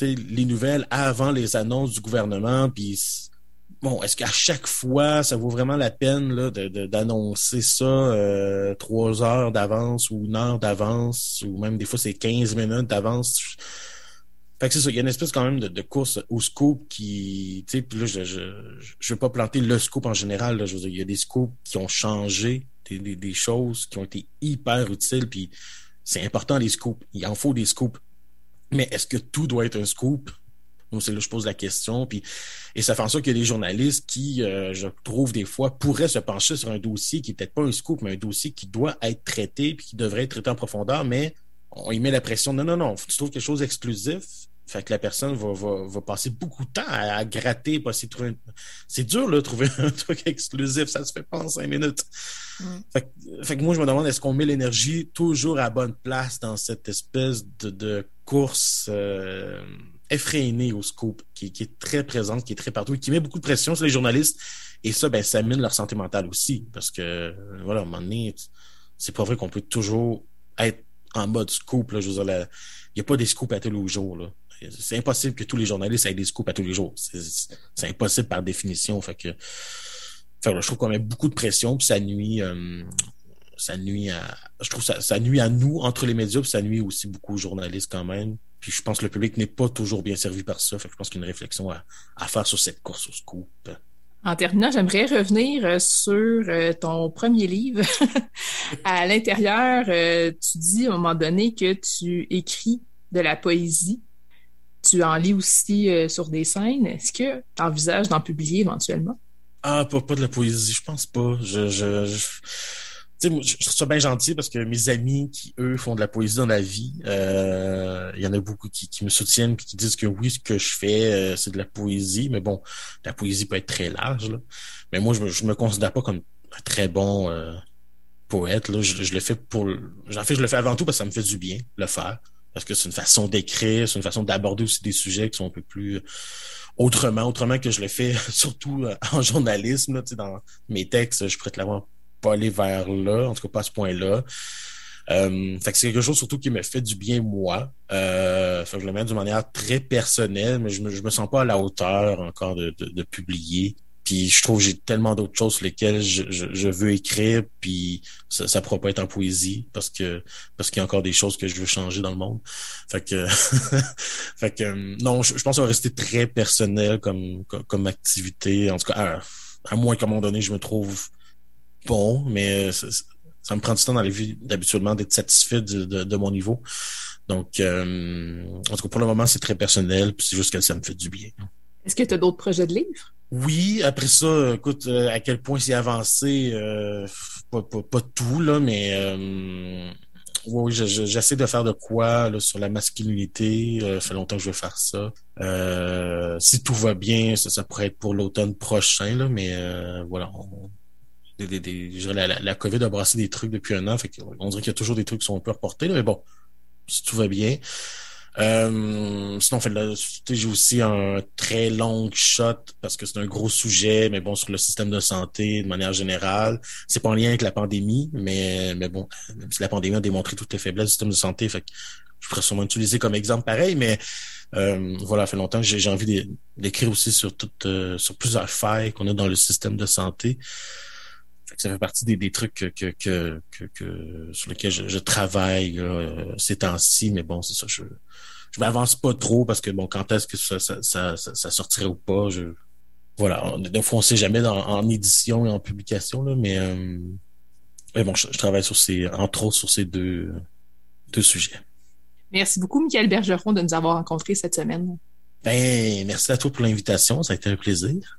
les nouvelles avant les annonces du gouvernement. Puis, est-ce qu'à chaque fois, ça vaut vraiment la peine là, d'annoncer ça 3 heures d'avance ou 1 heure d'avance, ou même des fois c'est 15 minutes d'avance? Fait que c'est ça, il y a une espèce quand même de course au scoop qui, tu sais, puis là, je veux pas planter le scoop en général, là, je veux dire, il y a des scoops qui ont changé des choses qui ont été hyper utiles, puis c'est important les scoops, il en faut des scoops, mais est-ce que tout doit être un scoop? Donc c'est là que je pose la question, puis et ça fait en sorte qu'il y a des journalistes qui, je trouve des fois, pourraient se pencher sur un dossier qui est peut-être pas un scoop, mais un dossier qui doit être traité, puis qui devrait être traité en profondeur, mais on y met la pression, non, faut que tu trouves quelque chose d'exclusif. Fait que la personne va passer beaucoup de temps à gratter, passer trouver c'est dur là, trouver un truc exclusif, ça se fait pas en 5 minutes. Fait que moi je me demande, est-ce qu'on met l'énergie toujours à la bonne place dans cette espèce de course effrénée au scoop qui est très présente, qui est très partout et qui met beaucoup de pression sur les journalistes, et ça, ben, ça mine leur santé mentale aussi, parce que voilà, à un moment donné, c'est pas vrai qu'on peut toujours être en mode scoop, là, je veux dire, il n'y a pas des scoops à tous les jours, là. C'est impossible que tous les journalistes aient des scoops à tous les jours. C'est impossible par définition. Fait que là, je trouve qu'on met beaucoup de pression, puis ça nuit à nous, entre les médias, puis ça nuit aussi beaucoup aux journalistes quand même. Puis je pense que le public n'est pas toujours bien servi par ça. Fait que je pense qu'il y a une réflexion à faire sur cette course au scoop. En terminant, j'aimerais revenir sur ton premier livre. À l'intérieur, tu dis à un moment donné que tu écris de la poésie. Tu en lis aussi sur des scènes. Est-ce que tu envisages d'en publier éventuellement? Pas de la poésie, je pense pas. Je trouve ça bien gentil parce que mes amis qui, eux, font de la poésie dans la vie, il y en a beaucoup qui me soutiennent et qui disent que oui, ce que je fais, c'est de la poésie. Mais bon, la poésie peut être très large, là. Mais moi, je me considère pas comme un très bon poète, là. Je le fais je le fais avant tout parce que ça me fait du bien, le faire. Parce que c'est une façon d'écrire, c'est une façon d'aborder aussi des sujets qui sont un peu plus autrement que je le fais, surtout en journalisme, là, tu sais, dans mes textes, je pourrais clairement pas aller vers là, en tout cas pas à ce point-là. Fait que c'est quelque chose surtout qui me fait du bien, moi. Fait que je le mets d'une manière très personnelle, mais je me sens pas à la hauteur encore de publier. Puis je trouve que j'ai tellement d'autres choses sur lesquelles je veux écrire, puis ça pourra pas être en poésie parce qu'il y a encore des choses que je veux changer dans le monde. Fait que non, je pense que ça va rester très personnel comme activité. En tout cas, à moins qu'à un moment donné, je me trouve bon, mais ça me prend du temps dans la vie d'habituellement d'être satisfait de mon niveau. Donc, en tout cas, pour le moment, c'est très personnel, puis c'est juste que ça me fait du bien. Est-ce que tu as d'autres projets de livres? Oui, après ça, écoute, à quel point c'est avancé, pas tout, là, mais oui, j'essaie de faire de quoi là, sur la masculinité. Ça fait longtemps que je veux faire ça. Si tout va bien, ça pourrait être pour l'automne prochain, là, mais voilà. La COVID a brassé des trucs depuis un an, fait qu'on dirait qu'il y a toujours des trucs qui sont un peu reportés, là, mais bon, si tout va bien. Sinon, j'ai aussi un très long shot parce que c'est un gros sujet, mais bon, sur le système de santé de manière générale. C'est pas en lien avec la pandémie, mais bon, même si la pandémie a démontré toutes les faiblesses du système de santé, fait que je pourrais sûrement utiliser comme exemple pareil, mais voilà, fait longtemps que j'ai envie d'écrire aussi sur sur plusieurs failles qu'on a dans le système de santé. Ça fait partie des trucs que sur lesquels je travaille ces temps-ci, mais bon, c'est ça. Je m'avance pas trop parce que bon, quand est-ce que ça sortirait ou pas, voilà. Des fois, on sait jamais en édition et en publication là, mais bon, je travaille sur entre autres sur ces deux sujets. Merci beaucoup, Mickaël Bergeron, de nous avoir rencontrés cette semaine. Ben, merci à toi pour l'invitation, ça a été un plaisir.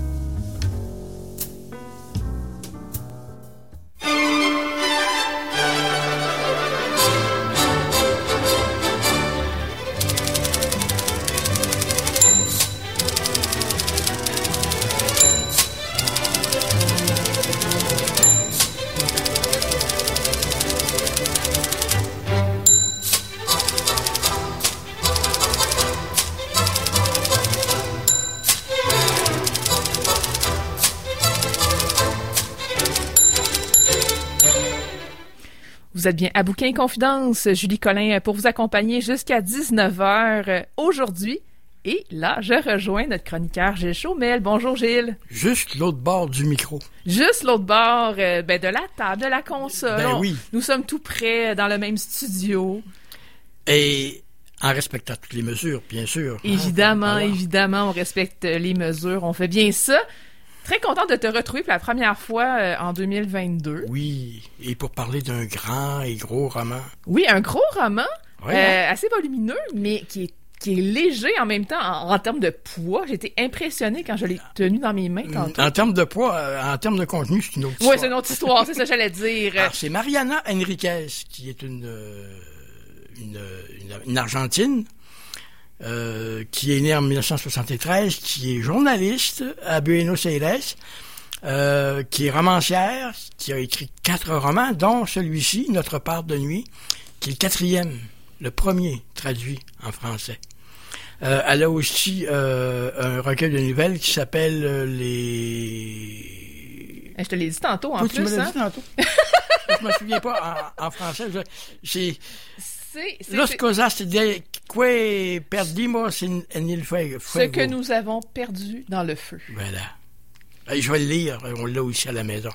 Vous êtes bien à Bouquin et Confidence, Julie Collin, pour vous accompagner jusqu'à 19h aujourd'hui. Et là, je rejoins notre chroniqueur Gilles Chaumel. Bonjour Gilles. Juste l'autre bord du micro. Juste l'autre bord de la table, de la console. Ben oui. Nous sommes tout près dans le même studio. Et en respectant toutes les mesures, bien sûr. Évidemment, évidemment, on respecte les mesures. On fait bien ça. Très contente de te retrouver pour la première fois en 2022. Oui, et pour parler d'un grand et gros roman. Oui, un gros roman, ouais, assez volumineux, mais qui est léger en même temps en termes de poids. J'étais impressionnée quand je l'ai tenu dans mes mains tantôt. En termes de poids, en termes de contenu, c'est une autre histoire. Oui, c'est une autre histoire, c'est ça que j'allais dire. Alors, c'est Mariana Enriquez, qui est une Argentine. Qui est née en 1973, qui est journaliste à Buenos Aires, qui est romancière, qui a écrit 4 romans, dont celui-ci, Notre part de nuit, qui est le 4e, le premier traduit en français. Elle a aussi un recueil de nouvelles qui s'appelle les... Je te l'ai dit tantôt, en plus. Tu me l'as dit tantôt. Je me souviens pas en français. C'est Los cosas de que perdimos en el fuego. Ce que nous avons perdu dans le feu. Voilà. Et je vais le lire, on l'a aussi à la maison.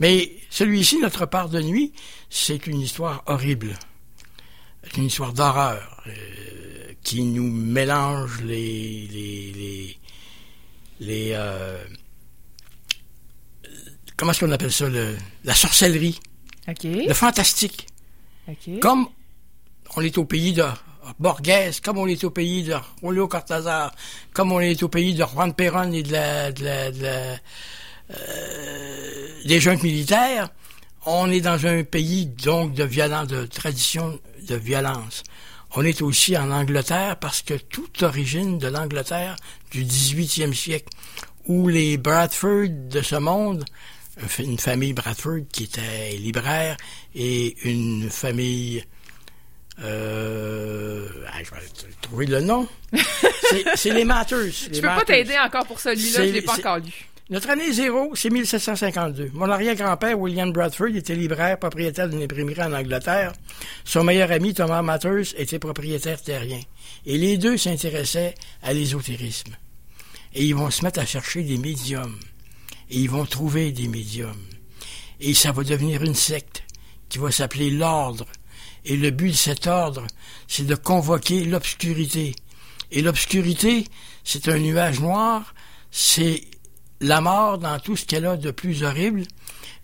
Mais celui-ci, Notre part de nuit, c'est une histoire horrible. C'est une histoire d'horreur qui nous mélange les comment est-ce qu'on appelle ça, la sorcellerie, okay, le fantastique, okay, comme on est au pays de Borges, comme on est au pays de Julio Cortázar, comme on est au pays de Juan Perón et des juntes militaires. On est dans un pays donc de tradition de violence. On est aussi en Angleterre parce que toute origine de l'Angleterre du 18e siècle, où les Bradford de ce monde une famille Bradford qui était libraire et une famille... je vais trouver le nom. C'est les Matters. Je peux pas t'aider encore pour celui-là, je l'ai pas encore lu. Notre année zéro, c'est 1752. Mon arrière-grand-père, William Bradford, était libraire, propriétaire d'une imprimerie en Angleterre. Son meilleur ami, Thomas Matters, était propriétaire terrien. Et les deux s'intéressaient à l'ésotérisme. Et ils vont se mettre à chercher des médiums. Et ils vont trouver des médiums. Et ça va devenir une secte qui va s'appeler l'Ordre. Et le but de cet ordre, c'est de convoquer l'obscurité. Et l'obscurité, c'est un nuage noir, c'est la mort dans tout ce qu'elle a de plus horrible,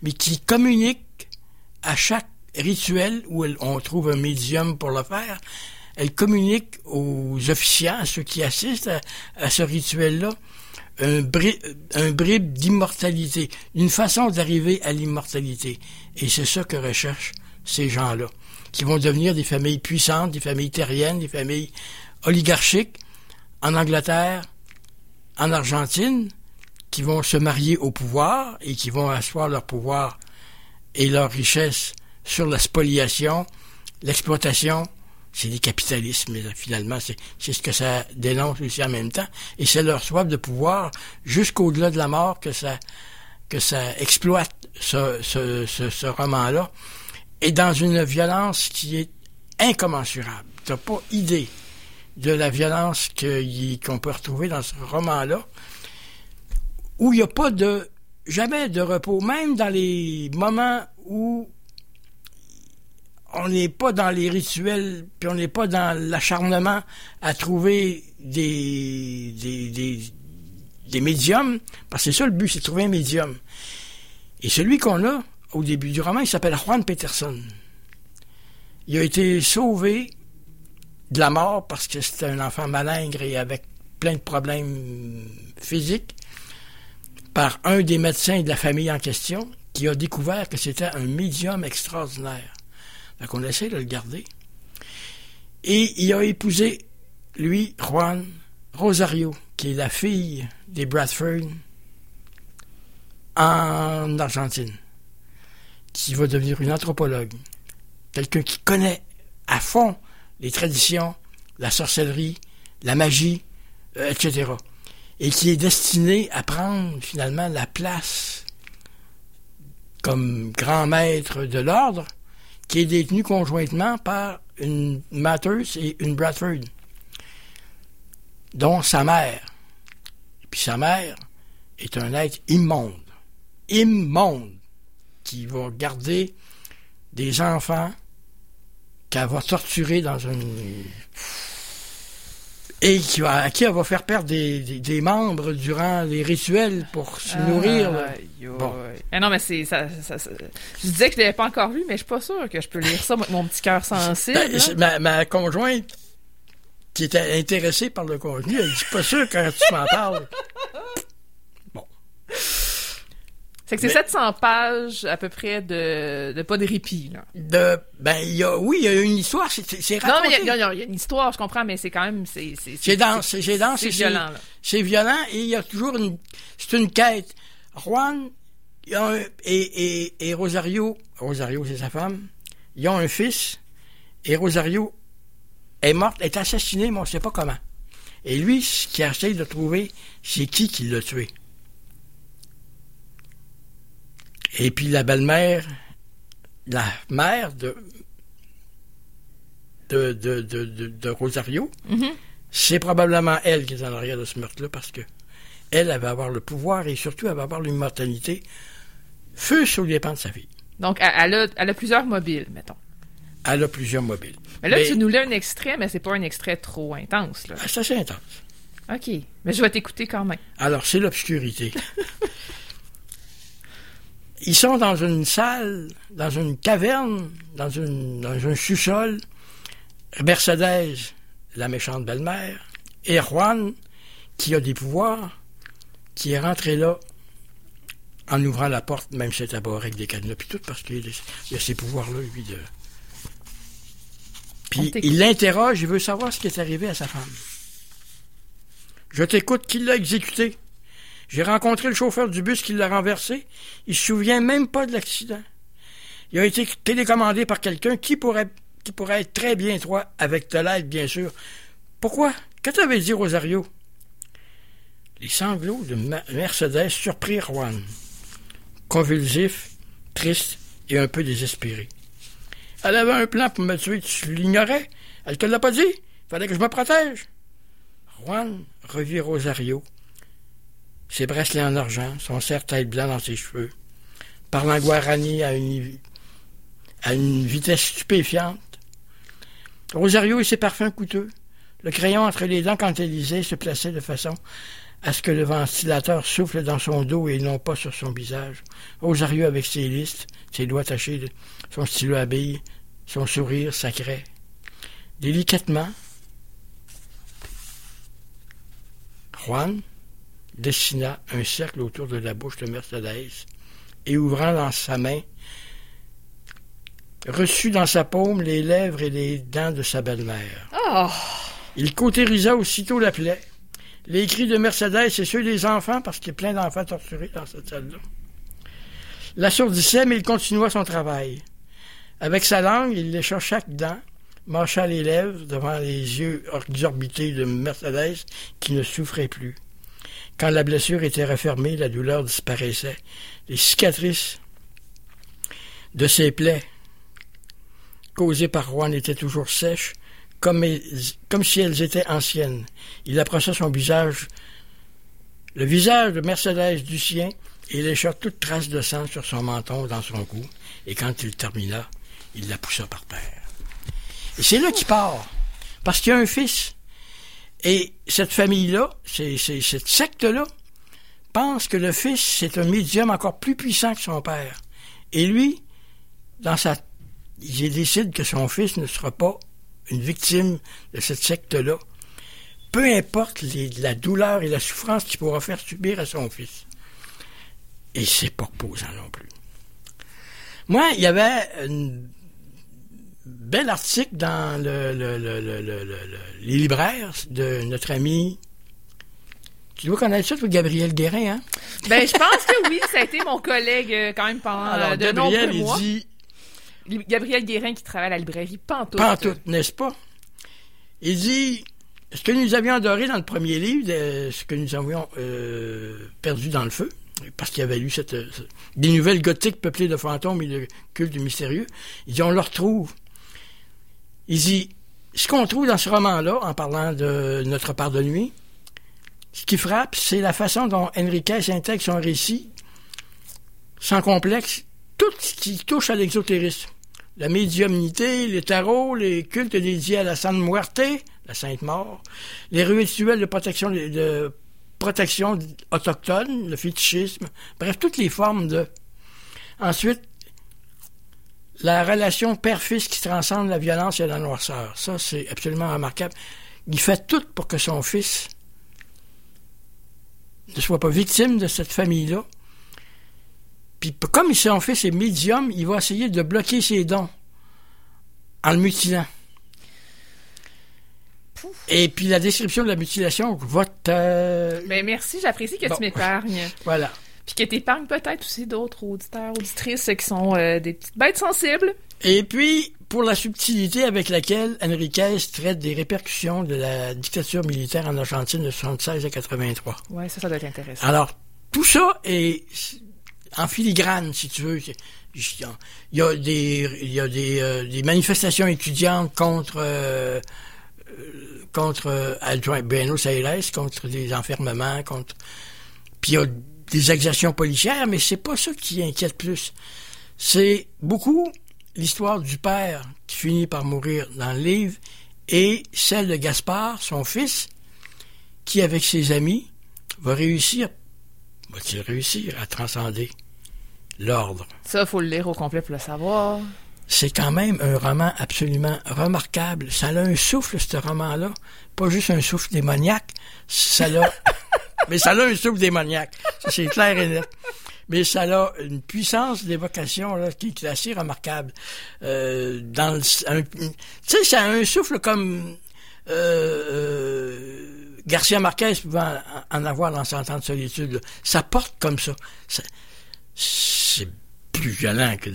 mais qui communique à chaque rituel où on trouve un médium pour le faire. Elle communique aux officiants, à ceux qui assistent à ce rituel-là, un bribe d'immortalité, une façon d'arriver à l'immortalité. Et c'est ça que recherchent ces gens-là, qui vont devenir des familles puissantes, des familles terriennes, des familles oligarchiques en Angleterre, en Argentine, qui vont se marier au pouvoir et qui vont asseoir leur pouvoir et leur richesse sur la spoliation, l'exploitation. C'est des capitalismes, finalement, c'est ce que ça dénonce aussi en même temps. Et c'est leur soif de pouvoir jusqu'au-delà de la mort que ça exploite ce roman-là. Et dans une violence qui est incommensurable. T'as pas idée de la violence qu'on peut retrouver dans ce roman-là, où il n'y a pas jamais de repos, même dans les moments où on n'est pas dans les rituels, puis on n'est pas dans l'acharnement à trouver des médiums, parce que c'est ça le but, c'est de trouver un médium. Et celui qu'on a, au début du roman, il s'appelle Juan Peterson. Il a été sauvé de la mort parce que c'était un enfant malingre et avec plein de problèmes physiques par un des médecins de la famille en question qui a découvert que c'était un médium extraordinaire. Donc on essaie de le garder. Et il a épousé, lui, Juan Rosario, qui est la fille des Bradford en Argentine, qui va devenir une anthropologue, quelqu'un qui connaît à fond les traditions, la sorcellerie, la magie, etc., et qui est destiné à prendre finalement la place comme grand maître de l'ordre, qui est détenu conjointement par une Matheus et une Bradford, dont sa mère. Et puis sa mère est un être immonde, qui va garder des enfants qu'elle va torturer dans une... et à qui elle va faire perdre des membres durant les rituels pour se nourrir. Bon. Ah non, mais ça, je disais que je ne l'avais pas encore lu, mais je ne suis pas sûre que je peux lire ça avec mon petit cœur sensible. Ma conjointe qui était intéressée par le contenu, elle dit « pas sûr quand tu m'en parles ». Bon. C'est que c'est 700 pages à peu près de pas de répit, là. Il y a une histoire, c'est raconté. Non, mais il y a une histoire, je comprends, mais c'est quand même... C'est dense, c'est violent, là. C'est violent et il y a toujours c'est une quête. Juan et Rosario, c'est sa femme, ils ont un fils et Rosario est morte, est assassinée, mais on ne sait pas comment. Et lui, ce qu'il essaie de trouver, c'est qui l'a tué. Et puis la belle-mère, la mère de Rosario, mm-hmm. C'est probablement elle qui est en arrière de ce meurtre-là, parce que elle va avoir le pouvoir et surtout elle va avoir l'immortalité, feu sur les pans de sa fille. Donc elle a plusieurs mobiles, mettons. Elle a plusieurs mobiles. Mais là, tu nous lis un extrait, mais c'est pas un extrait trop intense, là. C'est assez intense. OK, mais je vais t'écouter quand même. Alors, c'est l'obscurité. Ils sont dans une salle, dans une caverne, dans un sous-sol. Mercedes, la méchante belle-mère, et Juan, qui a des pouvoirs, qui est rentré là en ouvrant la porte, même si c'était barré avec des cadenas puis tout, parce qu'il y a ces pouvoirs-là, lui. Puis il l'interroge, il veut savoir ce qui est arrivé à sa femme. « Je t'écoute, qui l'a exécuté? » J'ai rencontré le chauffeur du bus qui l'a renversé. Il se souvient même pas de l'accident. Il a été télécommandé par quelqu'un qui pourrait être très bien toi, avec de l'aide, bien sûr. Pourquoi? Qu'est-ce que t'avais dit, Rosario? Les sanglots de Mercedes surprirent Juan. Convulsif, triste et un peu désespéré. Elle avait un plan pour me tuer, tu l'ignorais? Elle te l'a pas dit? Fallait que je me protège. Juan revit Rosario. Ses bracelets en argent, son serre-tête blanc dans ses cheveux. Parlant guarani à une vitesse stupéfiante. Rosario et ses parfums coûteux. Le crayon entre les dents quand elle lisait se plaçait de façon à ce que le ventilateur souffle dans son dos et non pas sur son visage. Rosario avec ses listes, ses doigts tachés, son stylo à billes, son sourire sacré. Délicatement, Juan dessina un cercle autour de la bouche de Mercedes et, ouvrant dans sa main, reçut dans sa paume les lèvres et les dents de sa belle-mère. Oh. Il cautérisa aussitôt la plaie. Les cris de Mercedes et ceux des enfants, parce qu'il y a plein d'enfants torturés dans cette salle-là, l'assourdissait, mais il continua son travail. Avec sa langue, il lécha chaque dent, mâcha les lèvres devant les yeux exorbités de Mercedes qui ne souffrait plus. Quand la blessure était refermée, la douleur disparaissait. Les cicatrices de ses plaies causées par Juan étaient toujours sèches, comme si elles étaient anciennes. Il approcha son visage, le visage de Mercedes du sien, et lécha toute trace de sang sur son menton, dans son cou, et quand il termina, il la poussa par terre. Et c'est là qu'il part, parce qu'il y a un fils. Et cette famille-là, cette secte-là, pense que le fils, c'est un médium encore plus puissant que son père. Et lui, il décide que son fils ne sera pas une victime de cette secte-là, peu importe la douleur et la souffrance qu'il pourra faire subir à son fils. Et c'est pas reposant non plus. Moi, il y avait une bel article dans les libraires de notre ami. Tu dois connaître ça, toi, Gabriel Guérin, hein? Ben, je pense que oui, ça a été mon collègue quand même pendant de nombreux mois. Alors, Gabriel Guérin qui travaille à la librairie Pantoute. Pantoute, n'est-ce pas? Il dit, ce que nous avions adoré dans le premier livre, ce que nous avions perdu dans le feu, parce qu'il avait lu des nouvelles gothiques peuplées de fantômes et de cultes mystérieux, il dit, on le retrouve. Il dit, ce qu'on trouve dans ce roman-là, en parlant de Notre part de nuit, ce qui frappe, c'est la façon dont Enriquez intègre son récit, sans complexe, tout ce qui touche à l'exotérisme. La médiumnité, les tarots, les cultes dédiés à la Sainte Muerte, la Sainte Mort, les rituels de protection autochtone, le fétichisme, bref, toutes les formes de... Ensuite, la relation père-fils qui transcende la violence et la noirceur. Ça, c'est absolument remarquable. Il fait tout pour que son fils ne soit pas victime de cette famille-là. Puis comme son fils est médium, il va essayer de bloquer ses dons en le mutilant. Pouf. Et puis la description de la mutilation va te... Ben merci, j'apprécie que tu m'épargnes. Voilà. Puis que t'épargnes peut-être aussi d'autres auditeurs, auditrices qui sont des petites bêtes sensibles. Et puis, pour la subtilité avec laquelle Enriquez traite des répercussions de la dictature militaire en Argentine de 76 à 83. Ouais, ça doit être intéressant. Alors, tout ça est... en filigrane, si tu veux. Il y a des manifestations étudiantes contre Buenos Aires, contre des enfermements, puis il y a des exactions policières, mais c'est pas ça qui inquiète plus. C'est beaucoup l'histoire du père qui finit par mourir dans le livre et celle de Gaspard, son fils, qui, avec ses amis, va-t-il réussir à transcender l'ordre? Ça, faut le lire au complet pour le savoir. C'est quand même un roman absolument remarquable. Ça a un souffle, ce roman-là. Pas juste un souffle démoniaque. Mais ça a un souffle démoniaque. Ça, c'est clair et net. Mais ça a une puissance d'évocation là qui est assez remarquable. Tu sais, ça a un souffle comme García Márquez pouvait en avoir dans 100 ans de solitude. Ça porte comme ça. C'est plus violent que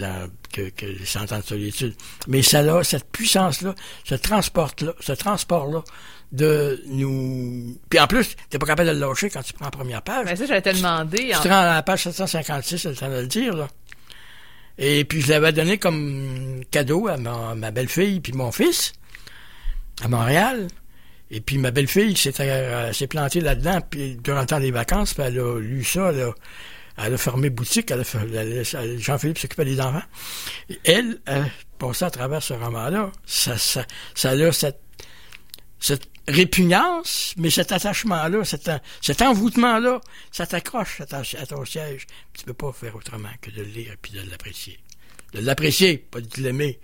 les 100 ans de solitude. Mais ça a cette puissance-là, ce transport-là, de nous... Puis en plus, t'es pas capable de le lâcher quand tu prends la première page. Mais ça, j'allais te demander... Tu te rends à la page 756, c'est le temps de le dire, là. Et puis, je l'avais donné comme cadeau à ma belle-fille puis mon fils, à Montréal. Et puis, ma belle-fille s'est plantée là-dedans, puis durant le temps des vacances, puis elle a lu ça, elle a fermé boutique, Jean-Philippe s'occupait des enfants. Et elle passait à travers ce roman-là. Ça a cette répugnance, mais cet attachement-là, cet envoûtement-là, ça t'accroche à ton siège. Tu peux pas faire autrement que de le lire et de l'apprécier. De l'apprécier, pas de l'aimer.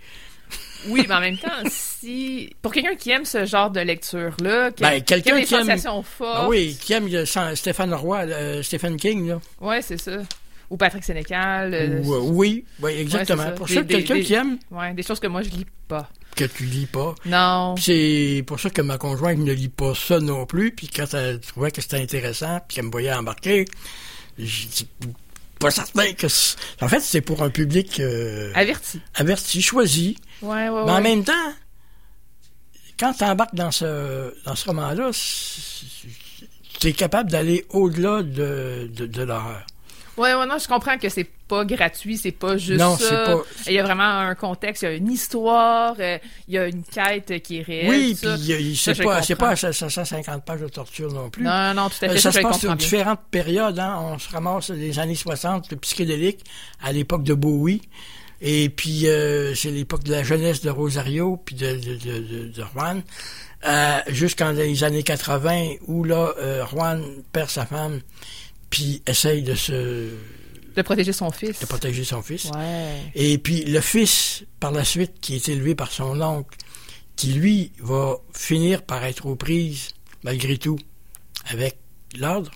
Oui, mais en même temps, si pour quelqu'un qui aime ce genre de lecture-là, qui aime les sensations fortes... Ben oui, qui aime Stephen King, là. Oui, c'est ça. Ou Patrick Sénécal. Oui, exactement. Ouais, pour ça, quelqu'un qui aime... Oui, des choses que moi, je lis pas. Que tu lis pas. Non. Pis c'est pour ça que ma conjointe ne lit pas ça non plus, puis quand elle trouvait que c'était intéressant, puis qu'elle me voyait embarquer, j'ai dit... Pas certain que... En fait, c'est pour un public... Averti, choisi. Ouais, mais en même temps, quand t'embarques dans ce roman-là, t'es capable d'aller au-delà de l'horreur. Ouais, non, je comprends que c'est pas gratuit, c'est pas juste non, ça. Non, c'est pas... Il y a vraiment un contexte, il y a une histoire, il y a une quête qui est réelle. Oui, puis c'est pas 750 pages de torture non plus. Non, tout à fait. Ça se passe sur différentes périodes, hein. On se ramasse les années 60, le psychédélique, à l'époque de Bowie, et puis c'est l'époque de la jeunesse de Rosario, puis de Juan, jusqu'en les années 80, où là, Juan perd sa femme, puis essaye de protéger son fils. Ouais. Et puis le fils, par la suite, qui est élevé par son oncle, qui, lui, va finir par être aux prises, malgré tout, avec l'ordre.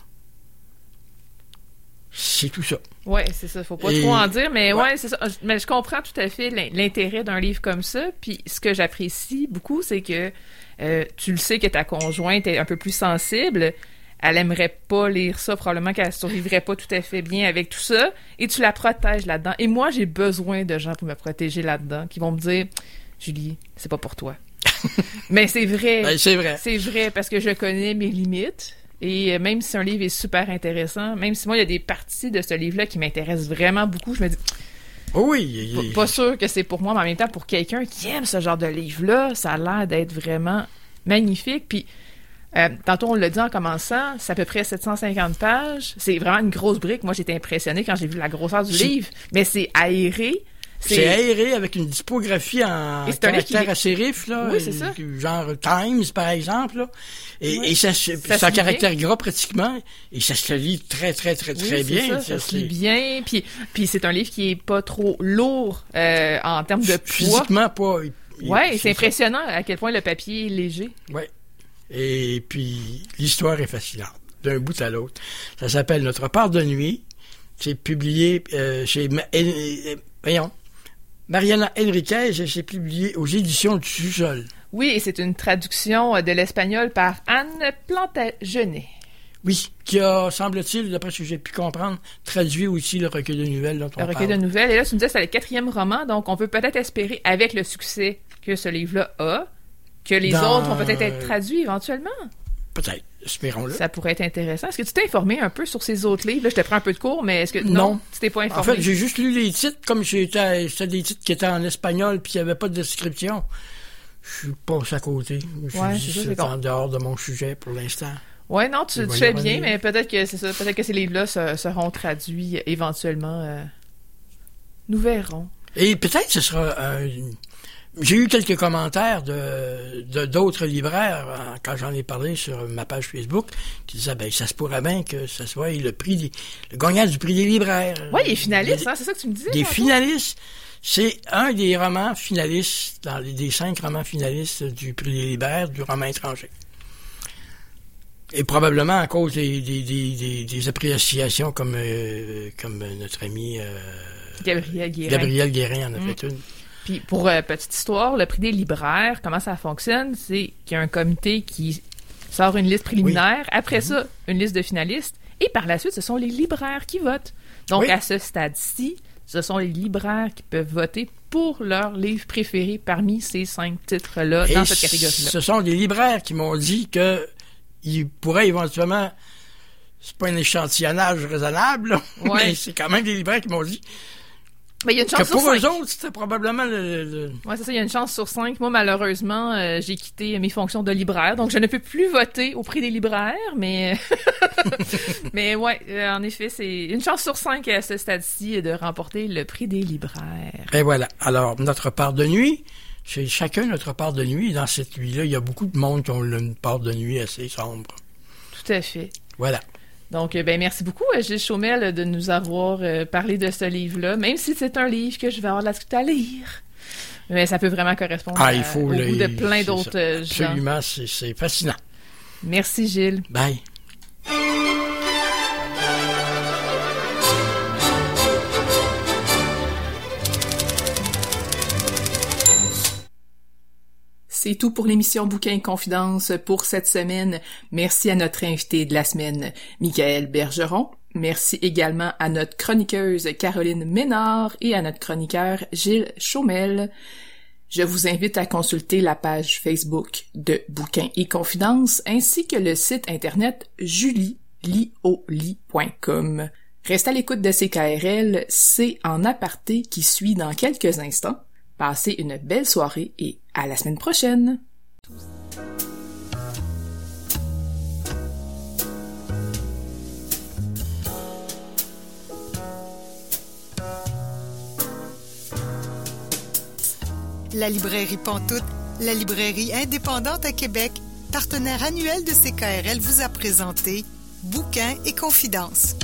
C'est tout ça. Oui, c'est ça. Faut pas trop en dire, mais ouais, c'est ça. Mais je comprends tout à fait l'intérêt d'un livre comme ça. Puis ce que j'apprécie beaucoup, c'est que tu le sais que ta conjointe est un peu plus sensible. Elle aimerait pas lire ça, probablement qu'elle survivrait pas tout à fait bien avec tout ça, et tu la protèges là-dedans. Et moi, j'ai besoin de gens pour me protéger là-dedans, qui vont me dire « Julie, c'est pas pour toi. » Mais c'est vrai. C'est vrai, parce que je connais mes limites, et même si un livre est super intéressant, même si moi, il y a des parties de ce livre-là qui m'intéressent vraiment beaucoup, je me dis « Oui! » Pas sûr que c'est pour moi, mais en même temps, pour quelqu'un qui aime ce genre de livre-là, ça a l'air d'être vraiment magnifique, puis tantôt, on l'a dit en commençant, c'est à peu près 750 pages. C'est vraiment une grosse brique. Moi, j'étais impressionnée quand j'ai vu la grosseur du livre. Mais c'est aéré. C'est aéré avec une typographie en caractère à sérif, là. Oui, c'est ça. Genre Times, par exemple, là. Et ça caractère gras, pratiquement. Et ça se lit très, très, très, très bien. Ça se lit bien. Puis c'est un livre qui est pas trop lourd, en termes de poids. Physiquement, pas. Ouais, c'est impressionnant à quel point le papier est léger. Ouais. Et puis, l'histoire est fascinante, d'un bout à l'autre. Ça s'appelle « Notre part de nuit ». C'est publié chez Mariana Enriquez, et c'est publié aux éditions du Sous-Sol. Oui, et c'est une traduction de l'espagnol par Anne Plantagenet. Oui, qui a, semble-t-il, d'après ce que j'ai pu comprendre, traduit aussi le recueil de nouvelles dont on parle. Le recueil de nouvelles, et là, tu me disais que c'est le 4e roman, donc on peut peut-être espérer, avec le succès que ce livre-là a, que les autres vont peut-être être traduits éventuellement. Peut-être, espérons-le. Ça pourrait être intéressant. Est-ce que tu t'es informé un peu sur ces autres livres? Là, je te prends un peu de cours, mais est-ce que... Non, tu t'es pas informé. En fait, j'ai juste lu les titres, comme c'était des titres qui étaient en espagnol puis il n'y avait pas de description. Je suis passé à côté. Je me suis dit, c'est en dehors de mon sujet pour l'instant. Oui, non, tu fais bien, mais peut-être que c'est ça. Peut-être que ces livres-là seront traduits éventuellement. Nous verrons. Et peut-être que ce sera... J'ai eu quelques commentaires d'autres libraires quand j'en ai parlé sur ma page Facebook qui disaient ça se pourrait bien que ça soit le gagnant du prix des libraires. Oui, il est finaliste, c'est ça que tu me disais. Des finalistes. C'est un des romans finalistes, dans les 5 romans finalistes du prix des libraires du roman étranger. Et probablement à cause des appréciations comme notre ami Gabriel Guérin en a fait une. Puis pour petite histoire, le prix des libraires, comment ça fonctionne, c'est qu'il y a un comité qui sort une liste préliminaire. Après ça, une liste de finalistes. Et par la suite, ce sont les libraires qui votent. Donc, à ce stade-ci, ce sont les libraires qui peuvent voter pour leur livre préféré parmi ces 5 titres-là, et dans cette catégorie-là. Ce sont des libraires qui m'ont dit que ils pourraient éventuellement... C'est pas un échantillonnage raisonnable, mais c'est quand même des libraires qui m'ont dit... Mais il y a une chance que sur pour 5. Eux autres, c'était probablement le... Oui, c'est ça, il y a une chance sur 5. Moi, malheureusement, j'ai quitté mes fonctions de libraire, donc je ne peux plus voter auprès des libraires, mais... mais oui, en effet, c'est une chance sur 5 à ce stade-ci de remporter le prix des libraires. Et voilà. Alors, notre part de nuit, c'est chacun notre part de nuit. Dans cette nuit-là, il y a beaucoup de monde qui ont une part de nuit assez sombre. Tout à fait. Voilà. Donc, ben merci beaucoup, Gilles Chaumel, de nous avoir parlé de ce livre-là, même si c'est un livre que je vais avoir de la difficulté à lire. Mais ça peut vraiment correspondre au goût de plein d'autres gens. Absolument, c'est fascinant. Merci, Gilles. Bye. C'est tout pour l'émission Bouquin Confidence pour cette semaine. Merci à notre invité de la semaine, Mickaël Bergeron. Merci également à notre chroniqueuse Caroline Ménard et à notre chroniqueur Gilles Chaumel. Je vous invite à consulter la page Facebook de Bouquin et Confidence ainsi que le site internet julielioly.com. Restez à l'écoute de CKRL, c'est en aparté qui suit dans quelques instants. Passez une belle soirée et à la semaine prochaine! La Librairie Pantoute, la librairie indépendante à Québec, partenaire annuel de CKRL, vous a présenté Bouquins et Confidences.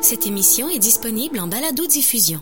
Cette émission est disponible en balado-diffusion.